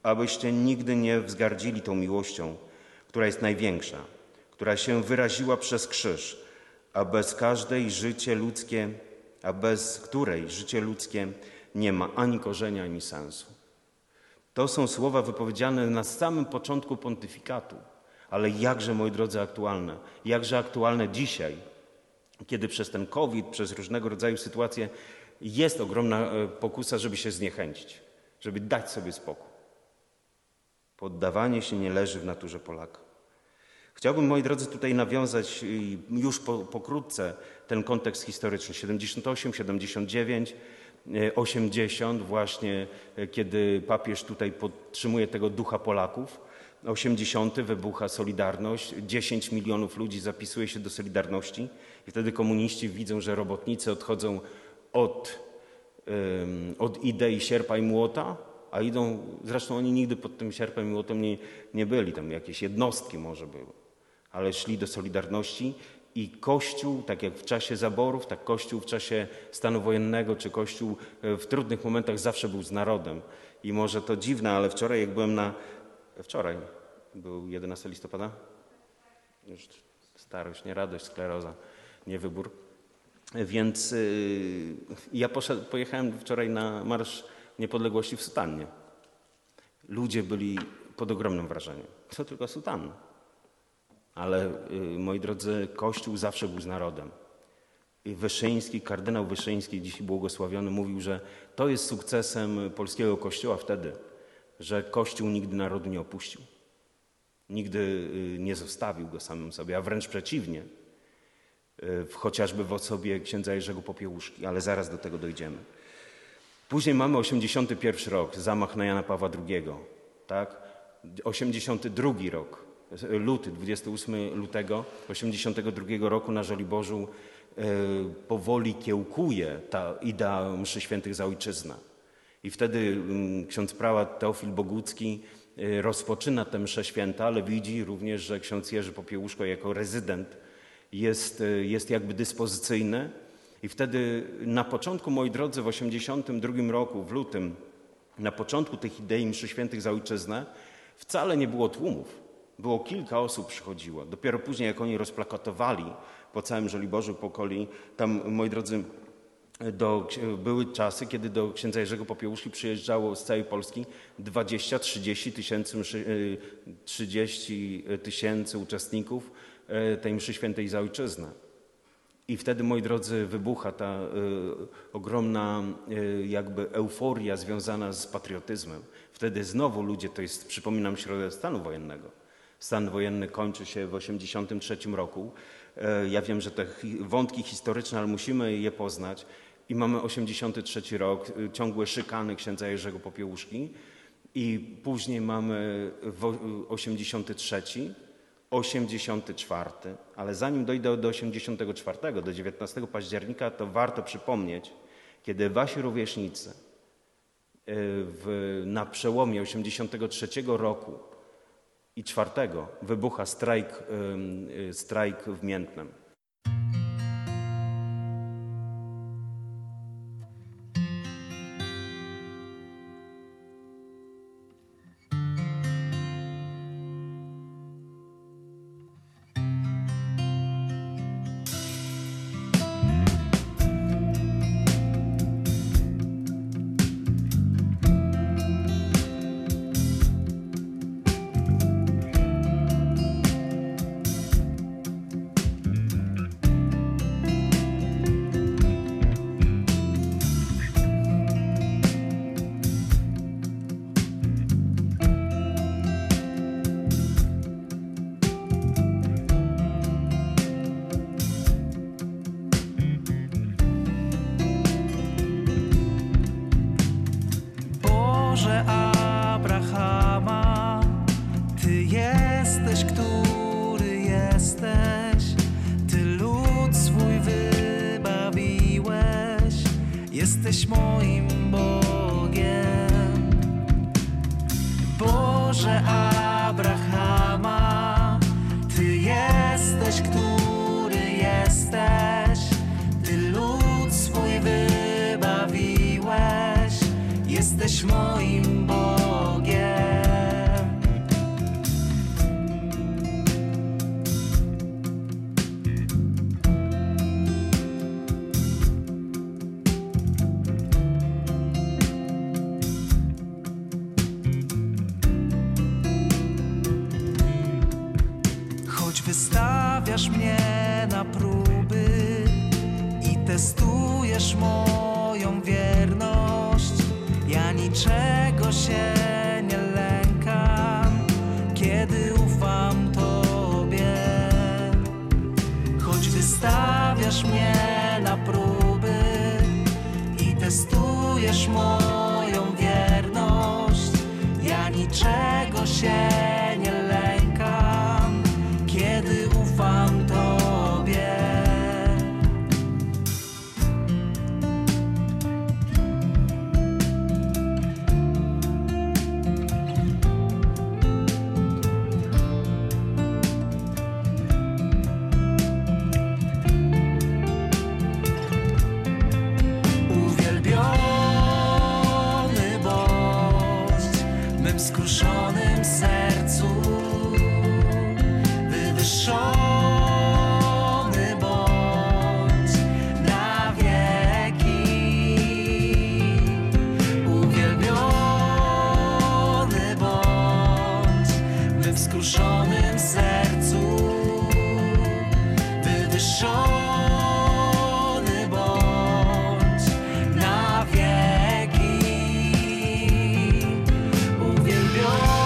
Abyście nigdy nie wzgardzili tą miłością, która jest największa, która się wyraziła przez krzyż, a bez której życie ludzkie nie ma ani korzenia, ani sensu. To są słowa wypowiedziane na samym początku pontyfikatu, ale jakże, moi drodzy, aktualne. Jakże aktualne dzisiaj, kiedy przez ten COVID, przez różnego rodzaju sytuacje jest ogromna pokusa, żeby się zniechęcić, żeby dać sobie spokój. Poddawanie się nie leży w naturze Polaka. Chciałbym, moi drodzy, tutaj nawiązać już pokrótce ten kontekst historyczny. 78, 79, 80 właśnie, kiedy papież tutaj podtrzymuje tego ducha Polaków. 80 wybucha Solidarność, 10 milionów ludzi zapisuje się do Solidarności i wtedy komuniści widzą, że robotnicy odchodzą od idei sierpa i młota, a idą, zresztą oni nigdy pod tym sierpem i młotem nie byli, tam jakieś jednostki może były, ale szli do Solidarności i Kościół, tak jak w czasie zaborów, tak Kościół w czasie stanu wojennego, czy Kościół w trudnych momentach zawsze był z narodem. I może to dziwne, ale wczoraj jak byłem Wczoraj, był 11 listopada? Już starość, nie radość, skleroza, nie wybór. Więc ja pojechałem wczoraj na Marsz Niepodległości w sutannie. Ludzie byli pod ogromnym wrażeniem. Co tylko sutanna. Ale, moi drodzy, Kościół zawsze był z narodem. I Wyszyński, kardynał Wyszyński, dziś błogosławiony, mówił, że to jest sukcesem polskiego Kościoła wtedy, że Kościół nigdy narodu nie opuścił. Nigdy nie zostawił go samym sobie, a wręcz przeciwnie. Chociażby w osobie księdza Jerzego Popiełuszki, ale zaraz do tego dojdziemy. Później mamy 81 rok, zamach na Jana Pawła II, tak? 82 rok, luty, 28 lutego 82 roku na Żoliborzu powoli kiełkuje ta idea mszy świętych za ojczyznę. I wtedy ksiądz prałat Teofil Bogucki rozpoczyna tę mszę święta, ale widzi również, że ksiądz Jerzy Popiełuszko jako rezydent jest jakby dyspozycyjny. I wtedy na początku, moi drodzy, w 82 roku, w lutym, na początku tych idei mszy świętych za ojczyznę wcale nie było tłumów. Było kilka osób przychodziło. Dopiero później, jak oni rozplakatowali po całym Żoliborzu, po kolei, tam, moi drodzy, były czasy, kiedy do księdza Jerzego Popiełuszki przyjeżdżało z całej Polski 30 tysięcy uczestników tej mszy świętej za ojczyznę. I wtedy, moi drodzy, wybucha ta ogromna jakby euforia związana z patriotyzmem. Wtedy znowu ludzie, to jest, przypominam, środek stanu wojennego. Stan wojenny kończy się w 1983 roku. Ja wiem, że te wątki historyczne, ale musimy je poznać. i mamy 83 rok, ciągłe szykany księdza Jerzego Popiełuszki i później mamy 83, 84, ale zanim dojdę do 84, do 19 października, to warto przypomnieć, kiedy wasi rówieśnicy na przełomie 83 roku i 4 wybucha strajk w Miętnem. Wystawiasz mnie na próby i testujesz moją wierność. Ja niczego się nie lękam, kiedy ufam Tobie. Choć wystawiasz mnie na próby i testujesz moją wierność, ja niczego się nie lękam, kiedy ufam Tobie. Uwielbiony bądź w mym skruszonym sercu, wywyższony bądź na wieki. Uwielbiony bądź w mym skruszonym sercu, wywyższony bądź na wieki. Uwielbiony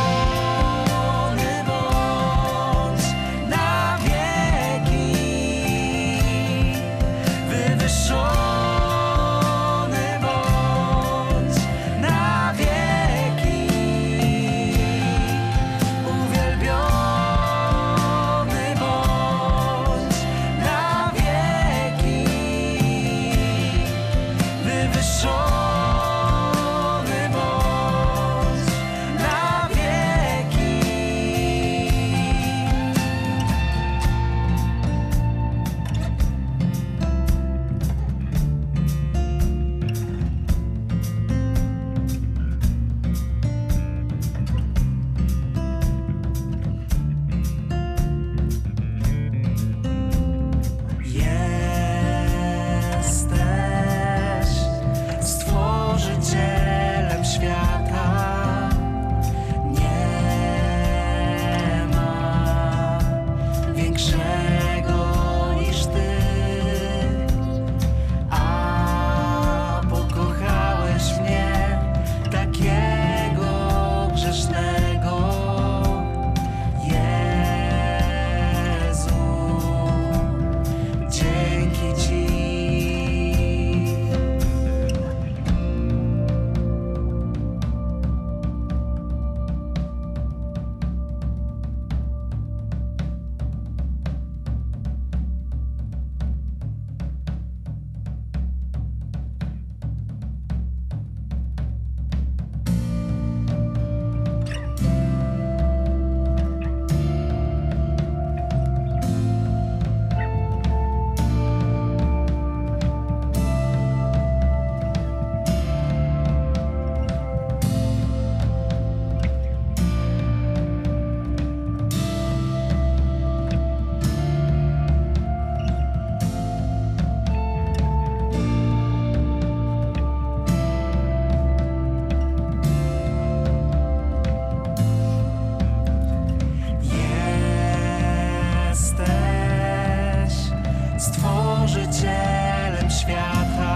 Stworzycielem świata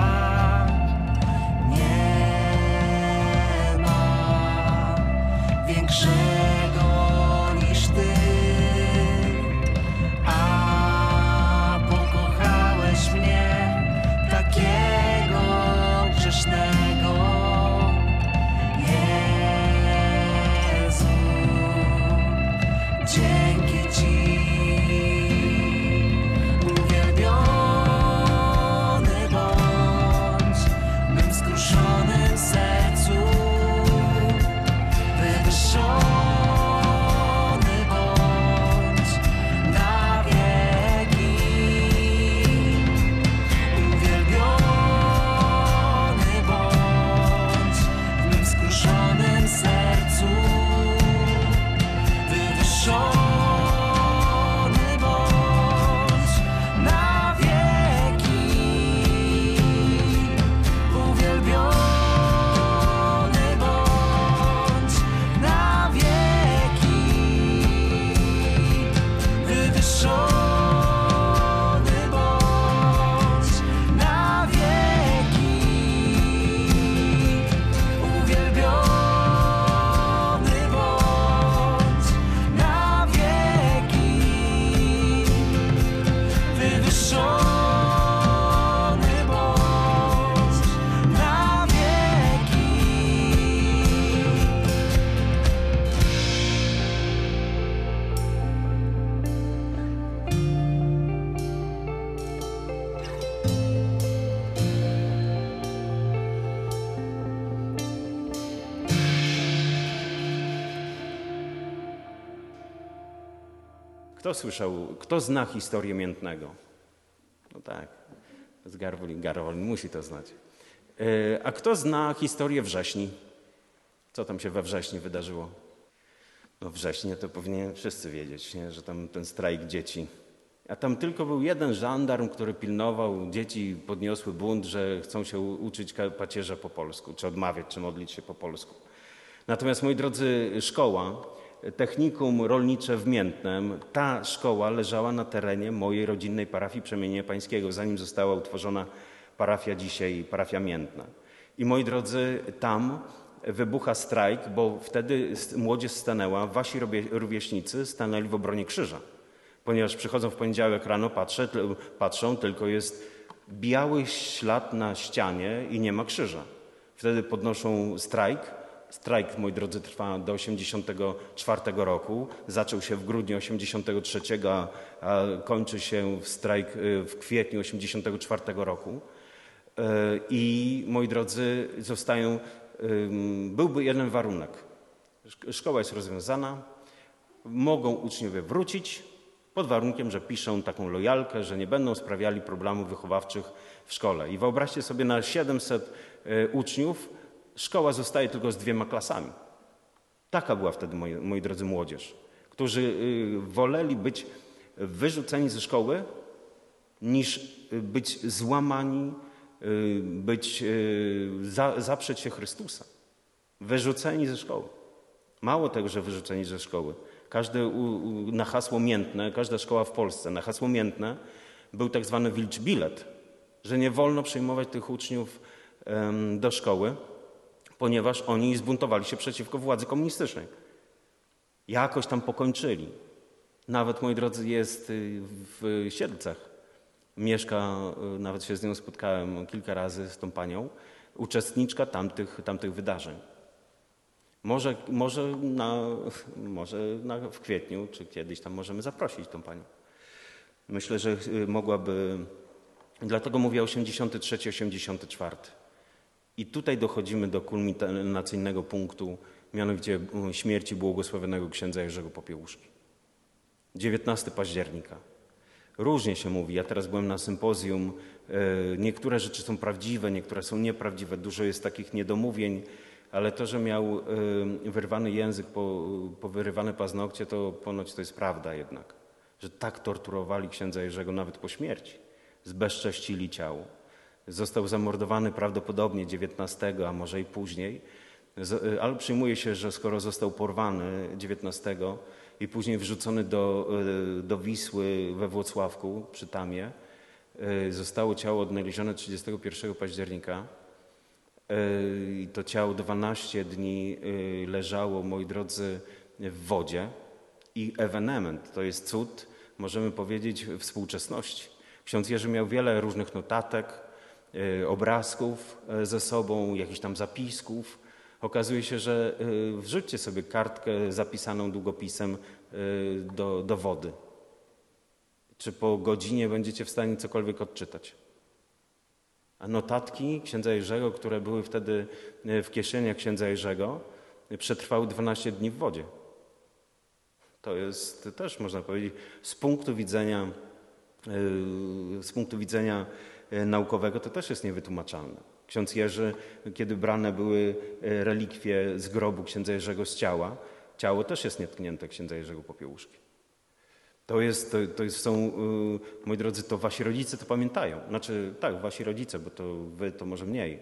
nie ma większego niż Ty, a pokochałeś mnie takiego grzesznego. Jezu, dzięki Ci. Kto słyszał, kto zna historię Miętnego? No tak, Garwolin musi to znać. A kto zna historię Wrześni? Co tam się we Wrześni wydarzyło? No Wrześnie to powinien wszyscy wiedzieć, nie? Że tam ten strajk dzieci. A tam tylko był jeden żandarm, który pilnował. Dzieci podniosły bunt, że chcą się uczyć pacierza po polsku, czy odmawiać, czy modlić się po polsku. Natomiast, moi drodzy, szkoła, technikum rolnicze w Miętnem, ta szkoła leżała na terenie mojej rodzinnej parafii Przemienienia Pańskiego, zanim została utworzona parafia dzisiaj, parafia Miętna. I moi drodzy, tam wybucha strajk, bo wtedy młodzież stanęła, wasi rówieśnicy stanęli w obronie krzyża. Ponieważ przychodzą w poniedziałek rano, patrzą, tylko jest biały ślad na ścianie i nie ma krzyża. Wtedy podnoszą strajk. Strajk, moi drodzy, trwa do 1984 roku. Zaczął się w grudniu 1983, a kończy się strajk w kwietniu 1984 roku. I, moi drodzy, zostają... Byłby jeden warunek. Szkoła jest rozwiązana. Mogą uczniowie wrócić pod warunkiem, że piszą taką lojalkę, że nie będą sprawiali problemów wychowawczych w szkole. I wyobraźcie sobie, na 700 uczniów szkoła zostaje tylko z 2 klasami. Taka była wtedy, moi drodzy, młodzież, którzy woleli być wyrzuceni ze szkoły, niż być złamani, zaprzeć się Chrystusa. Wyrzuceni ze szkoły. Mało tego, że wyrzuceni ze szkoły. Na hasło miętne, każda szkoła w Polsce, na hasło miętne był tak zwany wilczbilet, że nie wolno przyjmować tych uczniów do szkoły, ponieważ oni zbuntowali się przeciwko władzy komunistycznej. Jakoś tam pokończyli. Nawet, moi drodzy, jest w Siedlcach. Mieszka, nawet się z nią spotkałem kilka razy, z tą panią, uczestniczka tamtych wydarzeń. Może w kwietniu, czy kiedyś tam możemy zaprosić tą panią. Myślę, że mogłaby... Dlatego mówię 83, 84. I tutaj dochodzimy do kulminacyjnego punktu, mianowicie śmierci błogosławionego księdza Jerzego Popiełuszki. 19 października. Różnie się mówi. Ja teraz byłem na sympozjum. Niektóre rzeczy są prawdziwe, niektóre są nieprawdziwe. Dużo jest takich niedomówień, ale to, że miał wyrwany język, powyrywane paznokcie, to ponoć to jest prawda jednak. Że tak torturowali księdza Jerzego nawet po śmierci. Zbezcześcili ciało. Został zamordowany prawdopodobnie 19, a może i później, ale przyjmuje się, że skoro został porwany 19 i później wrzucony do Wisły we Włocławku przy Tamie, zostało ciało odnalezione 31 października. To ciało 12 dni leżało, moi drodzy, w wodzie. I ewenement, to jest cud, możemy powiedzieć, współczesności. Ksiądz Jerzy miał wiele różnych notatek, obrazków ze sobą, jakichś tam zapisków. Okazuje się, że wrzućcie sobie kartkę zapisaną długopisem do wody. Czy po godzinie będziecie w stanie cokolwiek odczytać? A notatki księdza Jerzego, które były wtedy w kieszeniach księdza Jerzego, przetrwały 12 dni w wodzie. To jest też, można powiedzieć, z punktu widzenia naukowego to też jest niewytłumaczalne. Ksiądz Jerzy, kiedy brane były relikwie z grobu księdza Jerzego z ciała, ciało też jest nietknięte księdza Jerzego Popiełuszki. To są, moi drodzy, to wasi rodzice to pamiętają. Znaczy, tak, wasi rodzice, bo to wy to może mniej.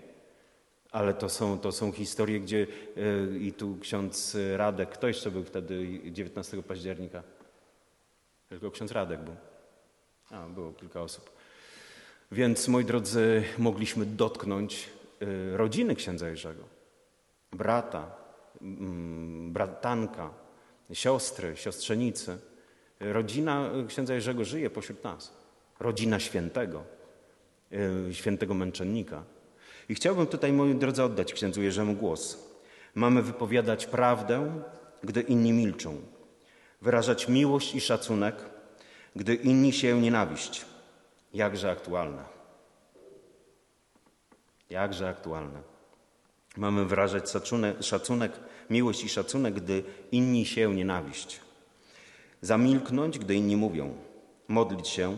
Ale to są historie, gdzie i tu ksiądz Radek, kto jeszcze był wtedy 19 października? Tylko ksiądz Radek był. A, było kilka osób. Więc, moi drodzy, mogliśmy dotknąć rodziny księdza Jerzego. Brata, bratanka, siostry, siostrzenicy. Rodzina księdza Jerzego żyje pośród nas. Rodzina świętego męczennika. I chciałbym tutaj, moi drodzy, oddać księdzu Jerzemu głos. Mamy wypowiadać prawdę, gdy inni milczą. Wyrażać miłość i szacunek, gdy inni sieją nienawiść. Jakże aktualne. Jakże aktualne. Mamy wyrażać szacunek, miłość i szacunek, gdy inni sieją nienawiść. Zamilknąć, gdy inni mówią. Modlić się,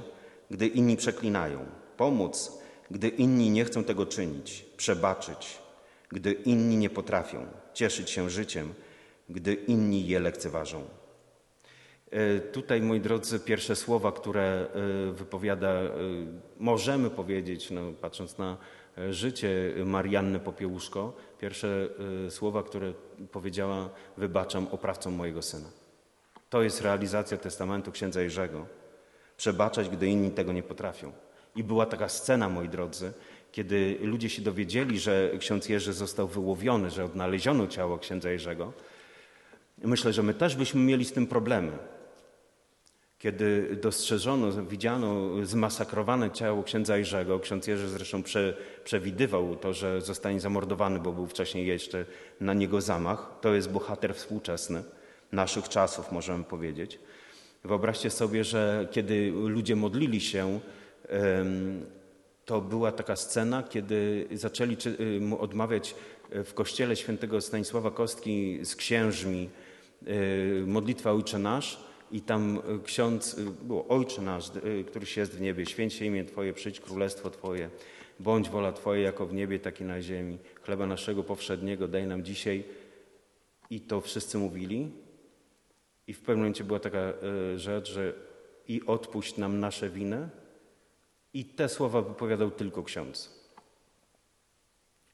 gdy inni przeklinają. Pomóc, gdy inni nie chcą tego czynić. Przebaczyć, gdy inni nie potrafią. Cieszyć się życiem, gdy inni je lekceważą. Tutaj, moi drodzy, pierwsze słowa, które wypowiada, możemy powiedzieć, no, patrząc na życie Marianny Popiełuszko, pierwsze słowa, które powiedziała: wybaczam oprawcom mojego syna. To jest realizacja testamentu księdza Jerzego. Przebaczać, gdy inni tego nie potrafią. I była taka scena, moi drodzy, kiedy ludzie się dowiedzieli, że ksiądz Jerzy został wyłowiony, że odnaleziono ciało księdza Jerzego. Myślę, że my też byśmy mieli z tym problemy. Kiedy dostrzeżono, widziano zmasakrowane ciało księdza Jerzego, ksiądz Jerzy zresztą przewidywał to, że zostanie zamordowany, bo był wcześniej jeszcze na niego zamach. To jest bohater współczesny naszych czasów, możemy powiedzieć. Wyobraźcie sobie, że kiedy ludzie modlili się, to była taka scena, kiedy zaczęli odmawiać w kościele św. Stanisława Kostki z księżmi modlitwa Ojcze Nasz i tam ksiądz, było Ojcze Nasz, któryś jest w niebie, święć się imię Twoje, przyjdź królestwo Twoje, bądź wola Twoja jako w niebie, tak i na ziemi. Chleba naszego powszedniego daj nam dzisiaj. I to wszyscy mówili. I w pewnym momencie była taka rzecz, że i odpuść nam nasze winy. I te słowa wypowiadał tylko ksiądz.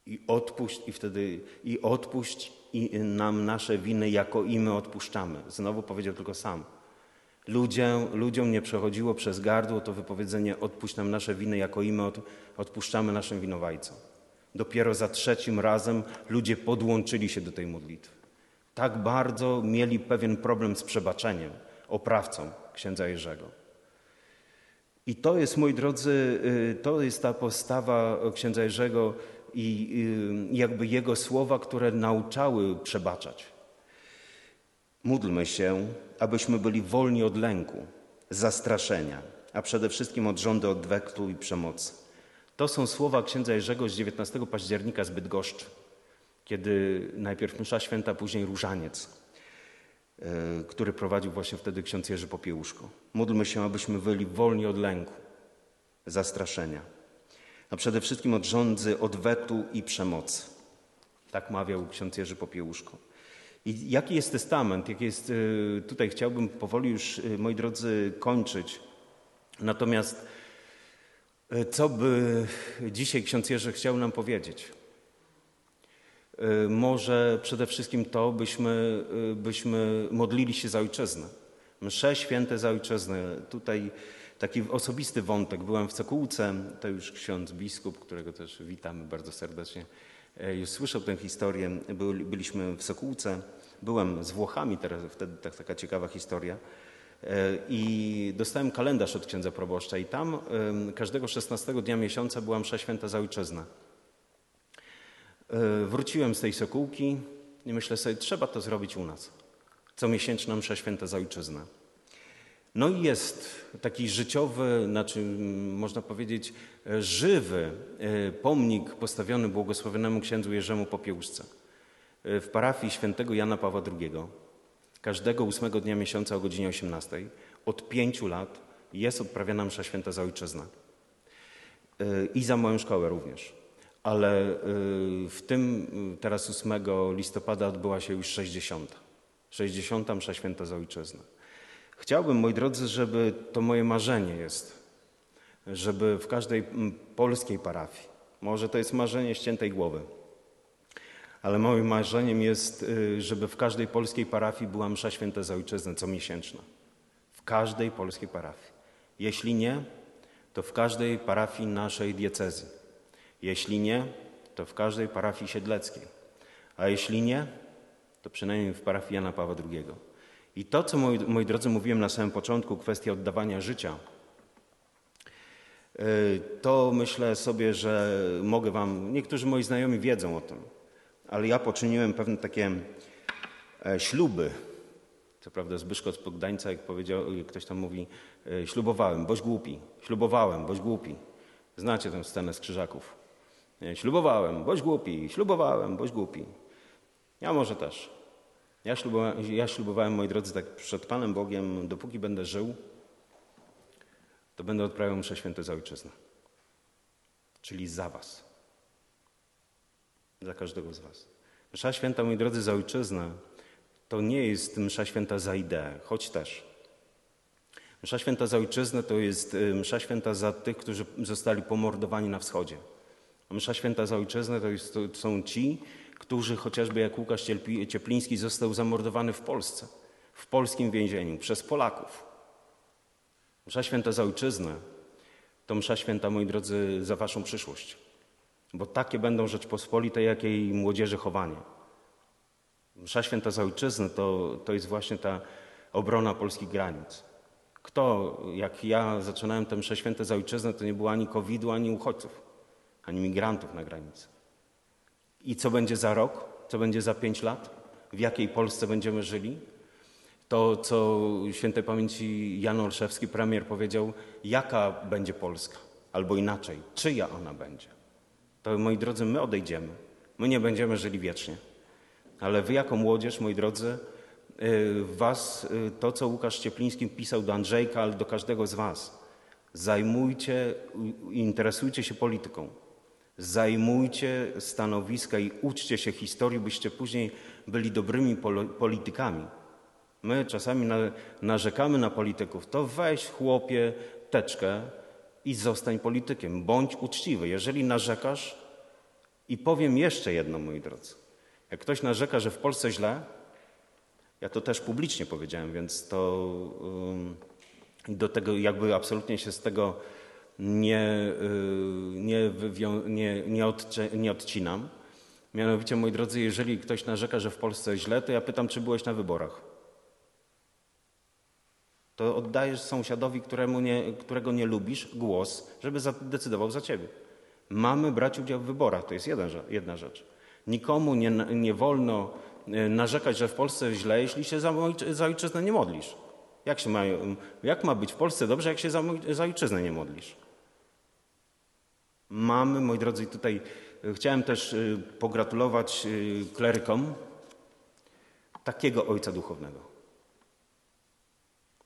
I odpuść i nam nasze winy, jako i my odpuszczamy. Znowu powiedział tylko sam. Ludziom nie przechodziło przez gardło to wypowiedzenie: odpuść nam nasze winy, jako i my odpuszczamy naszym winowajcom. Dopiero za trzecim razem ludzie podłączyli się do tej modlitwy. Tak bardzo mieli pewien problem z przebaczeniem oprawcom księdza Jerzego. I to jest, moi drodzy, to jest ta postawa księdza Jerzego i jakby jego słowa, które nauczały przebaczać. Módlmy się, abyśmy byli wolni od lęku, zastraszenia, a przede wszystkim od żądy odwetu i przemocy. To są słowa księdza Jerzego z 19 października z Bydgoszczy, kiedy najpierw msza święta, później różaniec, który prowadził właśnie wtedy ksiądz Jerzy Popiełuszko. Módlmy się, abyśmy byli wolni od lęku, zastraszenia, a przede wszystkim od żądzy odwetu i przemocy. Tak mawiał ksiądz Jerzy Popiełuszko. I jaki jest testament? Tutaj chciałbym powoli już, moi drodzy, kończyć. Natomiast co by dzisiaj ksiądz Jerzy chciał nam powiedzieć? Może przede wszystkim to, byśmy modlili się za ojczyznę. Msze święte za ojczyznę. Tutaj taki osobisty wątek. Byłem w Sokółce, to już ksiądz biskup, którego też witamy bardzo serdecznie, już słyszał tę historię. Byliśmy w Sokółce, byłem z Włochami, teraz wtedy taka ciekawa historia. I dostałem kalendarz od księdza proboszcza i tam każdego 16 dnia miesiąca była msza święta za ojczyznę. Wróciłem z tej Sokółki i myślę sobie, trzeba to zrobić u nas. Comiesięczna msza święta za ojczyznę. No i jest taki życiowy, znaczy można powiedzieć żywy pomnik postawiony błogosławionemu księdzu Jerzemu Popiełuszce w parafii świętego Jana Pawła II. Każdego 8 dnia miesiąca o godzinie 18 od 5 lat jest odprawiana msza święta za ojczyznę. I za moją szkołę również. Ale w tym teraz 8 listopada odbyła się już 60. msza święta za ojczyznę. Chciałbym, moi drodzy, żeby to moje marzenie jest, żeby w każdej polskiej parafii, może to jest marzenie ściętej głowy, ale moim marzeniem jest, żeby w każdej polskiej parafii była msza święta za ojczyznę comiesięczna. W każdej polskiej parafii. Jeśli nie, to w każdej parafii naszej diecezji. Jeśli nie, to w każdej parafii siedleckiej. A jeśli nie, to przynajmniej w parafii Jana Pawła II. I to, co moi drodzy mówiłem na samym początku, kwestia oddawania życia, to myślę sobie, że mogę wam, niektórzy moi znajomi wiedzą o tym, ale ja poczyniłem pewne takie śluby. Co prawda Zbyszko z Pogdańca, jak powiedział, ktoś tam mówi, ślubowałem, boś głupi. Znacie tę scenę z Krzyżaków. Ślubowałem, boś głupi. Ja może też. Ja ślubowałem, moi drodzy, tak przed Panem Bogiem, dopóki będę żył, to będę odprawiał mszę świętą za ojczyznę. Czyli za was. Dla każdego z was. Msza święta, moi drodzy, za ojczyznę to nie jest msza święta za ideę, choć też. Msza święta za ojczyznę to jest msza święta za tych, którzy zostali pomordowani na wschodzie. A msza święta za ojczyznę to są ci, którzy chociażby jak Łukasz Ciepliński został zamordowany w Polsce, w polskim więzieniu, przez Polaków. Msza święta za ojczyznę to msza święta, moi drodzy, za waszą przyszłość. Bo takie będą Rzeczpospolitej, jak jej młodzieży chowanie. Msza święta za ojczyznę to jest właśnie ta obrona polskich granic. Kto, jak ja zaczynałem tę mszę świętą za ojczyznę, to nie było ani COVID-u, ani uchodźców, ani migrantów na granicy. I co będzie za rok? Co będzie za 5 lat? W jakiej Polsce będziemy żyli? To, co świętej pamięci Jan Olszewski, premier, powiedział, jaka będzie Polska? Albo inaczej, czyja ona będzie? To, moi drodzy, my odejdziemy. My nie będziemy żyli wiecznie. Ale wy jako młodzież, moi drodzy, was, to co Łukasz Ciepliński pisał do Andrzejka, ale do każdego z was, zajmujcie, interesujcie się polityką. Zajmujcie stanowiska i uczcie się historii, byście później byli dobrymi politykami. My czasami narzekamy na polityków. To weź, chłopie, teczkę i zostań politykiem. Bądź uczciwy. Jeżeli narzekasz, i powiem jeszcze jedno, moi drodzy. Jak ktoś narzeka, że w Polsce źle, ja to też publicznie powiedziałem, więc to do tego jakby absolutnie się z tego nie odcinam. Mianowicie, moi drodzy, jeżeli ktoś narzeka, że w Polsce źle, to ja pytam, czy byłeś na wyborach. To oddajesz sąsiadowi, którego nie lubisz, głos, żeby decydował za ciebie. Mamy brać udział w wyborach, to jest jedna rzecz. Nikomu nie wolno narzekać, że w Polsce źle, jeśli się za ojczyznę nie modlisz. Jak ma być w Polsce dobrze, jak się za ojczyznę nie modlisz? Mamy, moi drodzy, tutaj chciałem też pogratulować klerykom takiego ojca duchownego.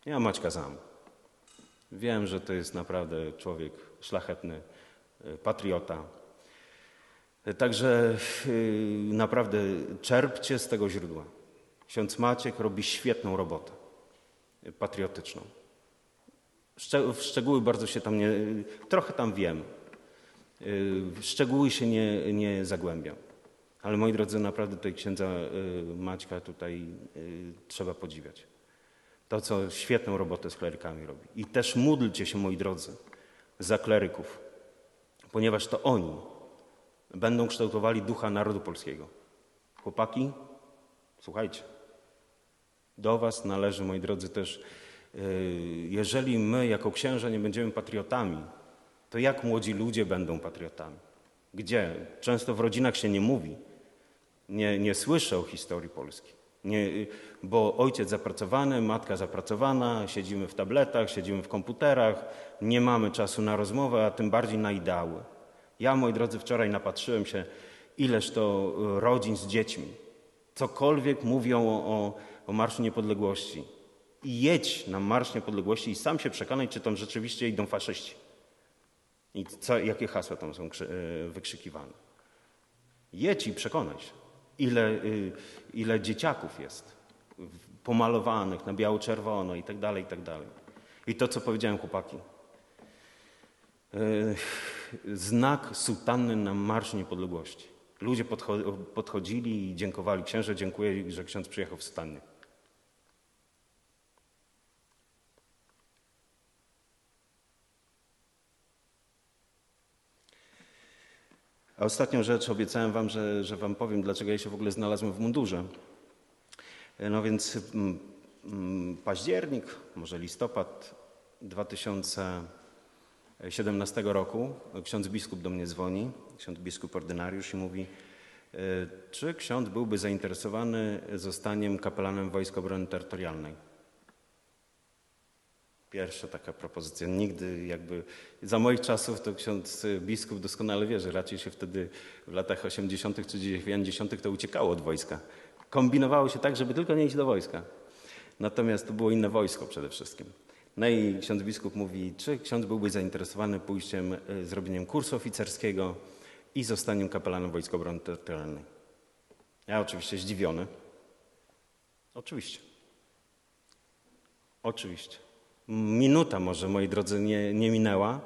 Ja Maćka znam. Wiem, że to jest naprawdę człowiek szlachetny, patriota. Także naprawdę czerpcie z tego źródła. Ksiądz Maciek robi świetną robotę patriotyczną. W szczegóły bardzo się tam nie... Trochę tam wiem. W szczegóły się nie zagłębiam. Ale moi drodzy, naprawdę tutaj księdza Maćka tutaj trzeba podziwiać. To, co świetną robotę z klerykami robi. I też módlcie się, moi drodzy, za kleryków, ponieważ to oni będą kształtowali ducha narodu polskiego. Chłopaki, słuchajcie, do was należy, moi drodzy, też, jeżeli my jako księża nie będziemy patriotami, to jak młodzi ludzie będą patriotami? Gdzie? Często w rodzinach się nie mówi, nie słyszę o historii Polski. Nie, bo ojciec zapracowany, matka zapracowana, siedzimy w tabletach, siedzimy w komputerach, nie mamy czasu na rozmowę, a tym bardziej na ideały. Ja, moi drodzy, wczoraj napatrzyłem się, ileż to rodzin z dziećmi. Cokolwiek mówią o Marszu Niepodległości. I jedź na Marsz Niepodległości i sam się przekonaj, czy tam rzeczywiście idą faszyści. I jakie hasła tam są wykrzykiwane. Jedź i przekonaj się. Ile dzieciaków jest pomalowanych na biało-czerwono i tak dalej, i tak dalej. I to, co powiedziałem, chłopaki. Znak sutanny na Marszu Niepodległości. Ludzie podchodzili i dziękowali. Księże, dziękuję, że ksiądz przyjechał w sutannie. A ostatnią rzecz obiecałem wam, że wam powiem, dlaczego ja się w ogóle znalazłem w mundurze. No więc październik, może listopad 2017 roku ksiądz biskup do mnie dzwoni, ksiądz biskup ordynariusz i mówi, czy ksiądz byłby zainteresowany zostaniem kapelanem Wojsk Obrony Terytorialnej. Pierwsza taka propozycja. Nigdy jakby... Za moich czasów to ksiądz biskup doskonale wie, że raczej się wtedy w latach 80. czy 90. to uciekało od wojska. Kombinowało się tak, żeby tylko nie iść do wojska. Natomiast to było inne wojsko przede wszystkim. No i ksiądz biskup mówi, czy ksiądz byłby zainteresowany pójściem, zrobieniem kursu oficerskiego i zostaniem kapelanem Wojsk Obrony Terytorialnej. Ja oczywiście zdziwiony. Oczywiście. Minuta może, moi drodzy, nie minęła,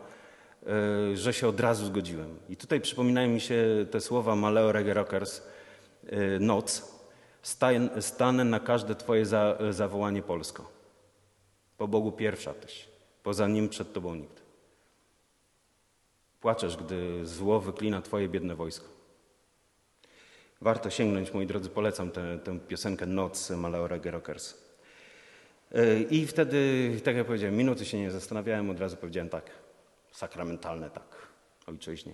że się od razu zgodziłem. I tutaj przypominają mi się te słowa Maleo Reggae Rockers. Noc, stanę na każde twoje zawołanie, Polsko. Po Bogu pierwsza tyś, poza Nim przed tobą nikt. Płaczesz, gdy zło wyklina twoje biedne wojsko. Warto sięgnąć, moi drodzy, polecam tę piosenkę Noc Maleo Reggae Rockers. I wtedy, tak jak powiedziałem, minuty się nie zastanawiałem, od razu powiedziałem tak, sakramentalne tak, ojczyźnie.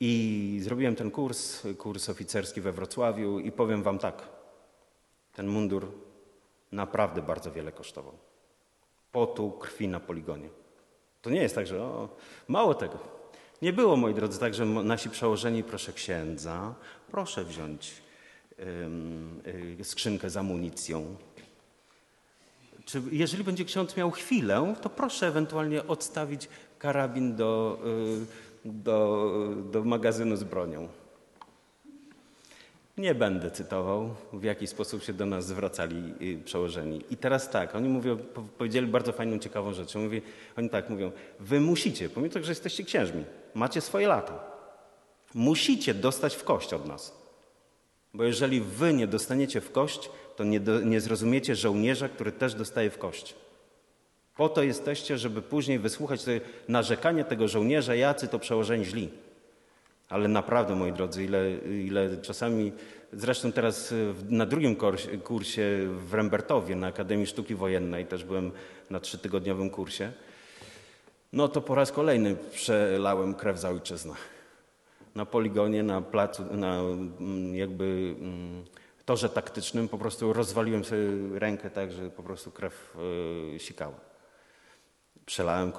I zrobiłem ten kurs oficerski we Wrocławiu i powiem wam tak, ten mundur naprawdę bardzo wiele kosztował. Potu, krwi na poligonie. To nie jest tak, że mało tego. Nie było, moi drodzy, tak, że nasi przełożeni, proszę księdza, proszę wziąć skrzynkę z amunicją. Czy jeżeli będzie ksiądz miał chwilę, to proszę ewentualnie odstawić karabin do magazynu z bronią. Nie będę cytował, w jaki sposób się do nas zwracali przełożeni. I teraz tak, oni mówią, powiedzieli bardzo fajną, ciekawą rzecz. Oni tak mówią, wy musicie, pomimo tego, że jesteście księżmi, macie swoje lata, musicie dostać w kość od nas. Bo jeżeli wy nie dostaniecie w kość, to nie zrozumiecie żołnierza, który też dostaje w kość. Po to jesteście, żeby później wysłuchać narzekania tego żołnierza, jacy to przełożeni źli. Ale naprawdę, moi drodzy, ile czasami... Zresztą teraz na drugim kursie w Rembertowie, na Akademii Sztuki Wojennej, też byłem na 3-tygodniowym kursie, no to po raz kolejny przelałem krew za ojczyznę. Na poligonie, na placu, na jakby... torze taktycznym po prostu rozwaliłem sobie rękę tak, że po prostu krew sikała. Przelałem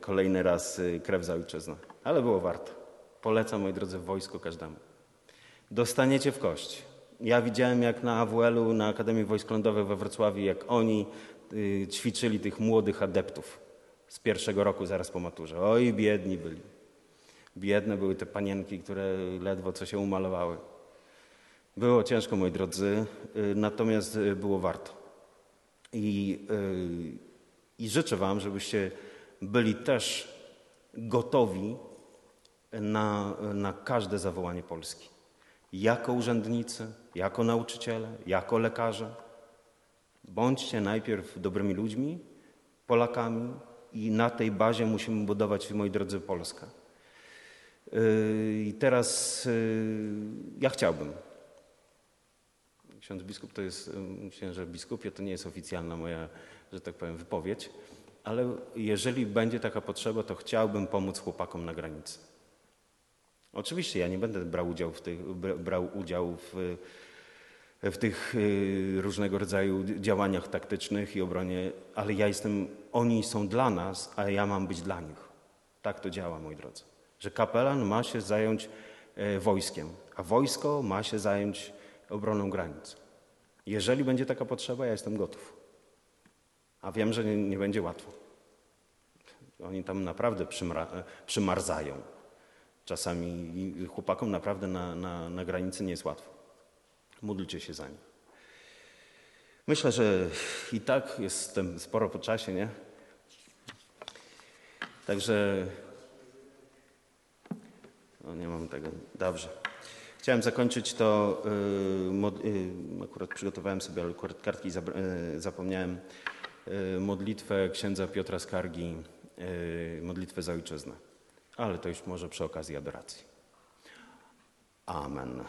kolejny raz krew za ojczyznę. Ale było warto. Polecam, moi drodzy, wojsko każdemu. Dostaniecie w kość. Ja widziałem, jak na AWL-u, na Akademii Wojsk Lądowych we Wrocławiu, jak oni ćwiczyli tych młodych adeptów z pierwszego roku zaraz po maturze. Oj, biedni byli. Biedne były te panienki, które ledwo co się umalowały. Było ciężko, moi drodzy, natomiast było warto. I życzę wam, żebyście byli też gotowi na każde zawołanie Polski. Jako urzędnicy, jako nauczyciele, jako lekarze. Bądźcie najpierw dobrymi ludźmi, Polakami i na tej bazie musimy budować, moi drodzy, Polskę. I teraz ja chciałbym. Ksiądz biskup to jest, myślę, że biskupie to nie jest oficjalna moja, że tak powiem, wypowiedź, ale jeżeli będzie taka potrzeba, to chciałbym pomóc chłopakom na granicy. Oczywiście ja nie będę brał udziału w tych różnego rodzaju działaniach taktycznych i obronie, ale ja jestem, oni są dla nas, a ja mam być dla nich. Tak to działa, moi drodzy. Że kapelan ma się zająć wojskiem, a wojsko ma się zająć obroną granic. Jeżeli będzie taka potrzeba, ja jestem gotów. A wiem, że nie będzie łatwo. Oni tam naprawdę przymarzają. Czasami chłopakom naprawdę na granicy nie jest łatwo. Módlcie się za nich. Myślę, że i tak jestem sporo po czasie, nie? Także... No nie mam tego. Dobrze. Chciałem zakończyć to... Akurat przygotowałem sobie, ale kartki zapomniałem. Modlitwę księdza Piotra Skargi, modlitwę za ojczyznę. Ale to już może przy okazji adoracji. Amen.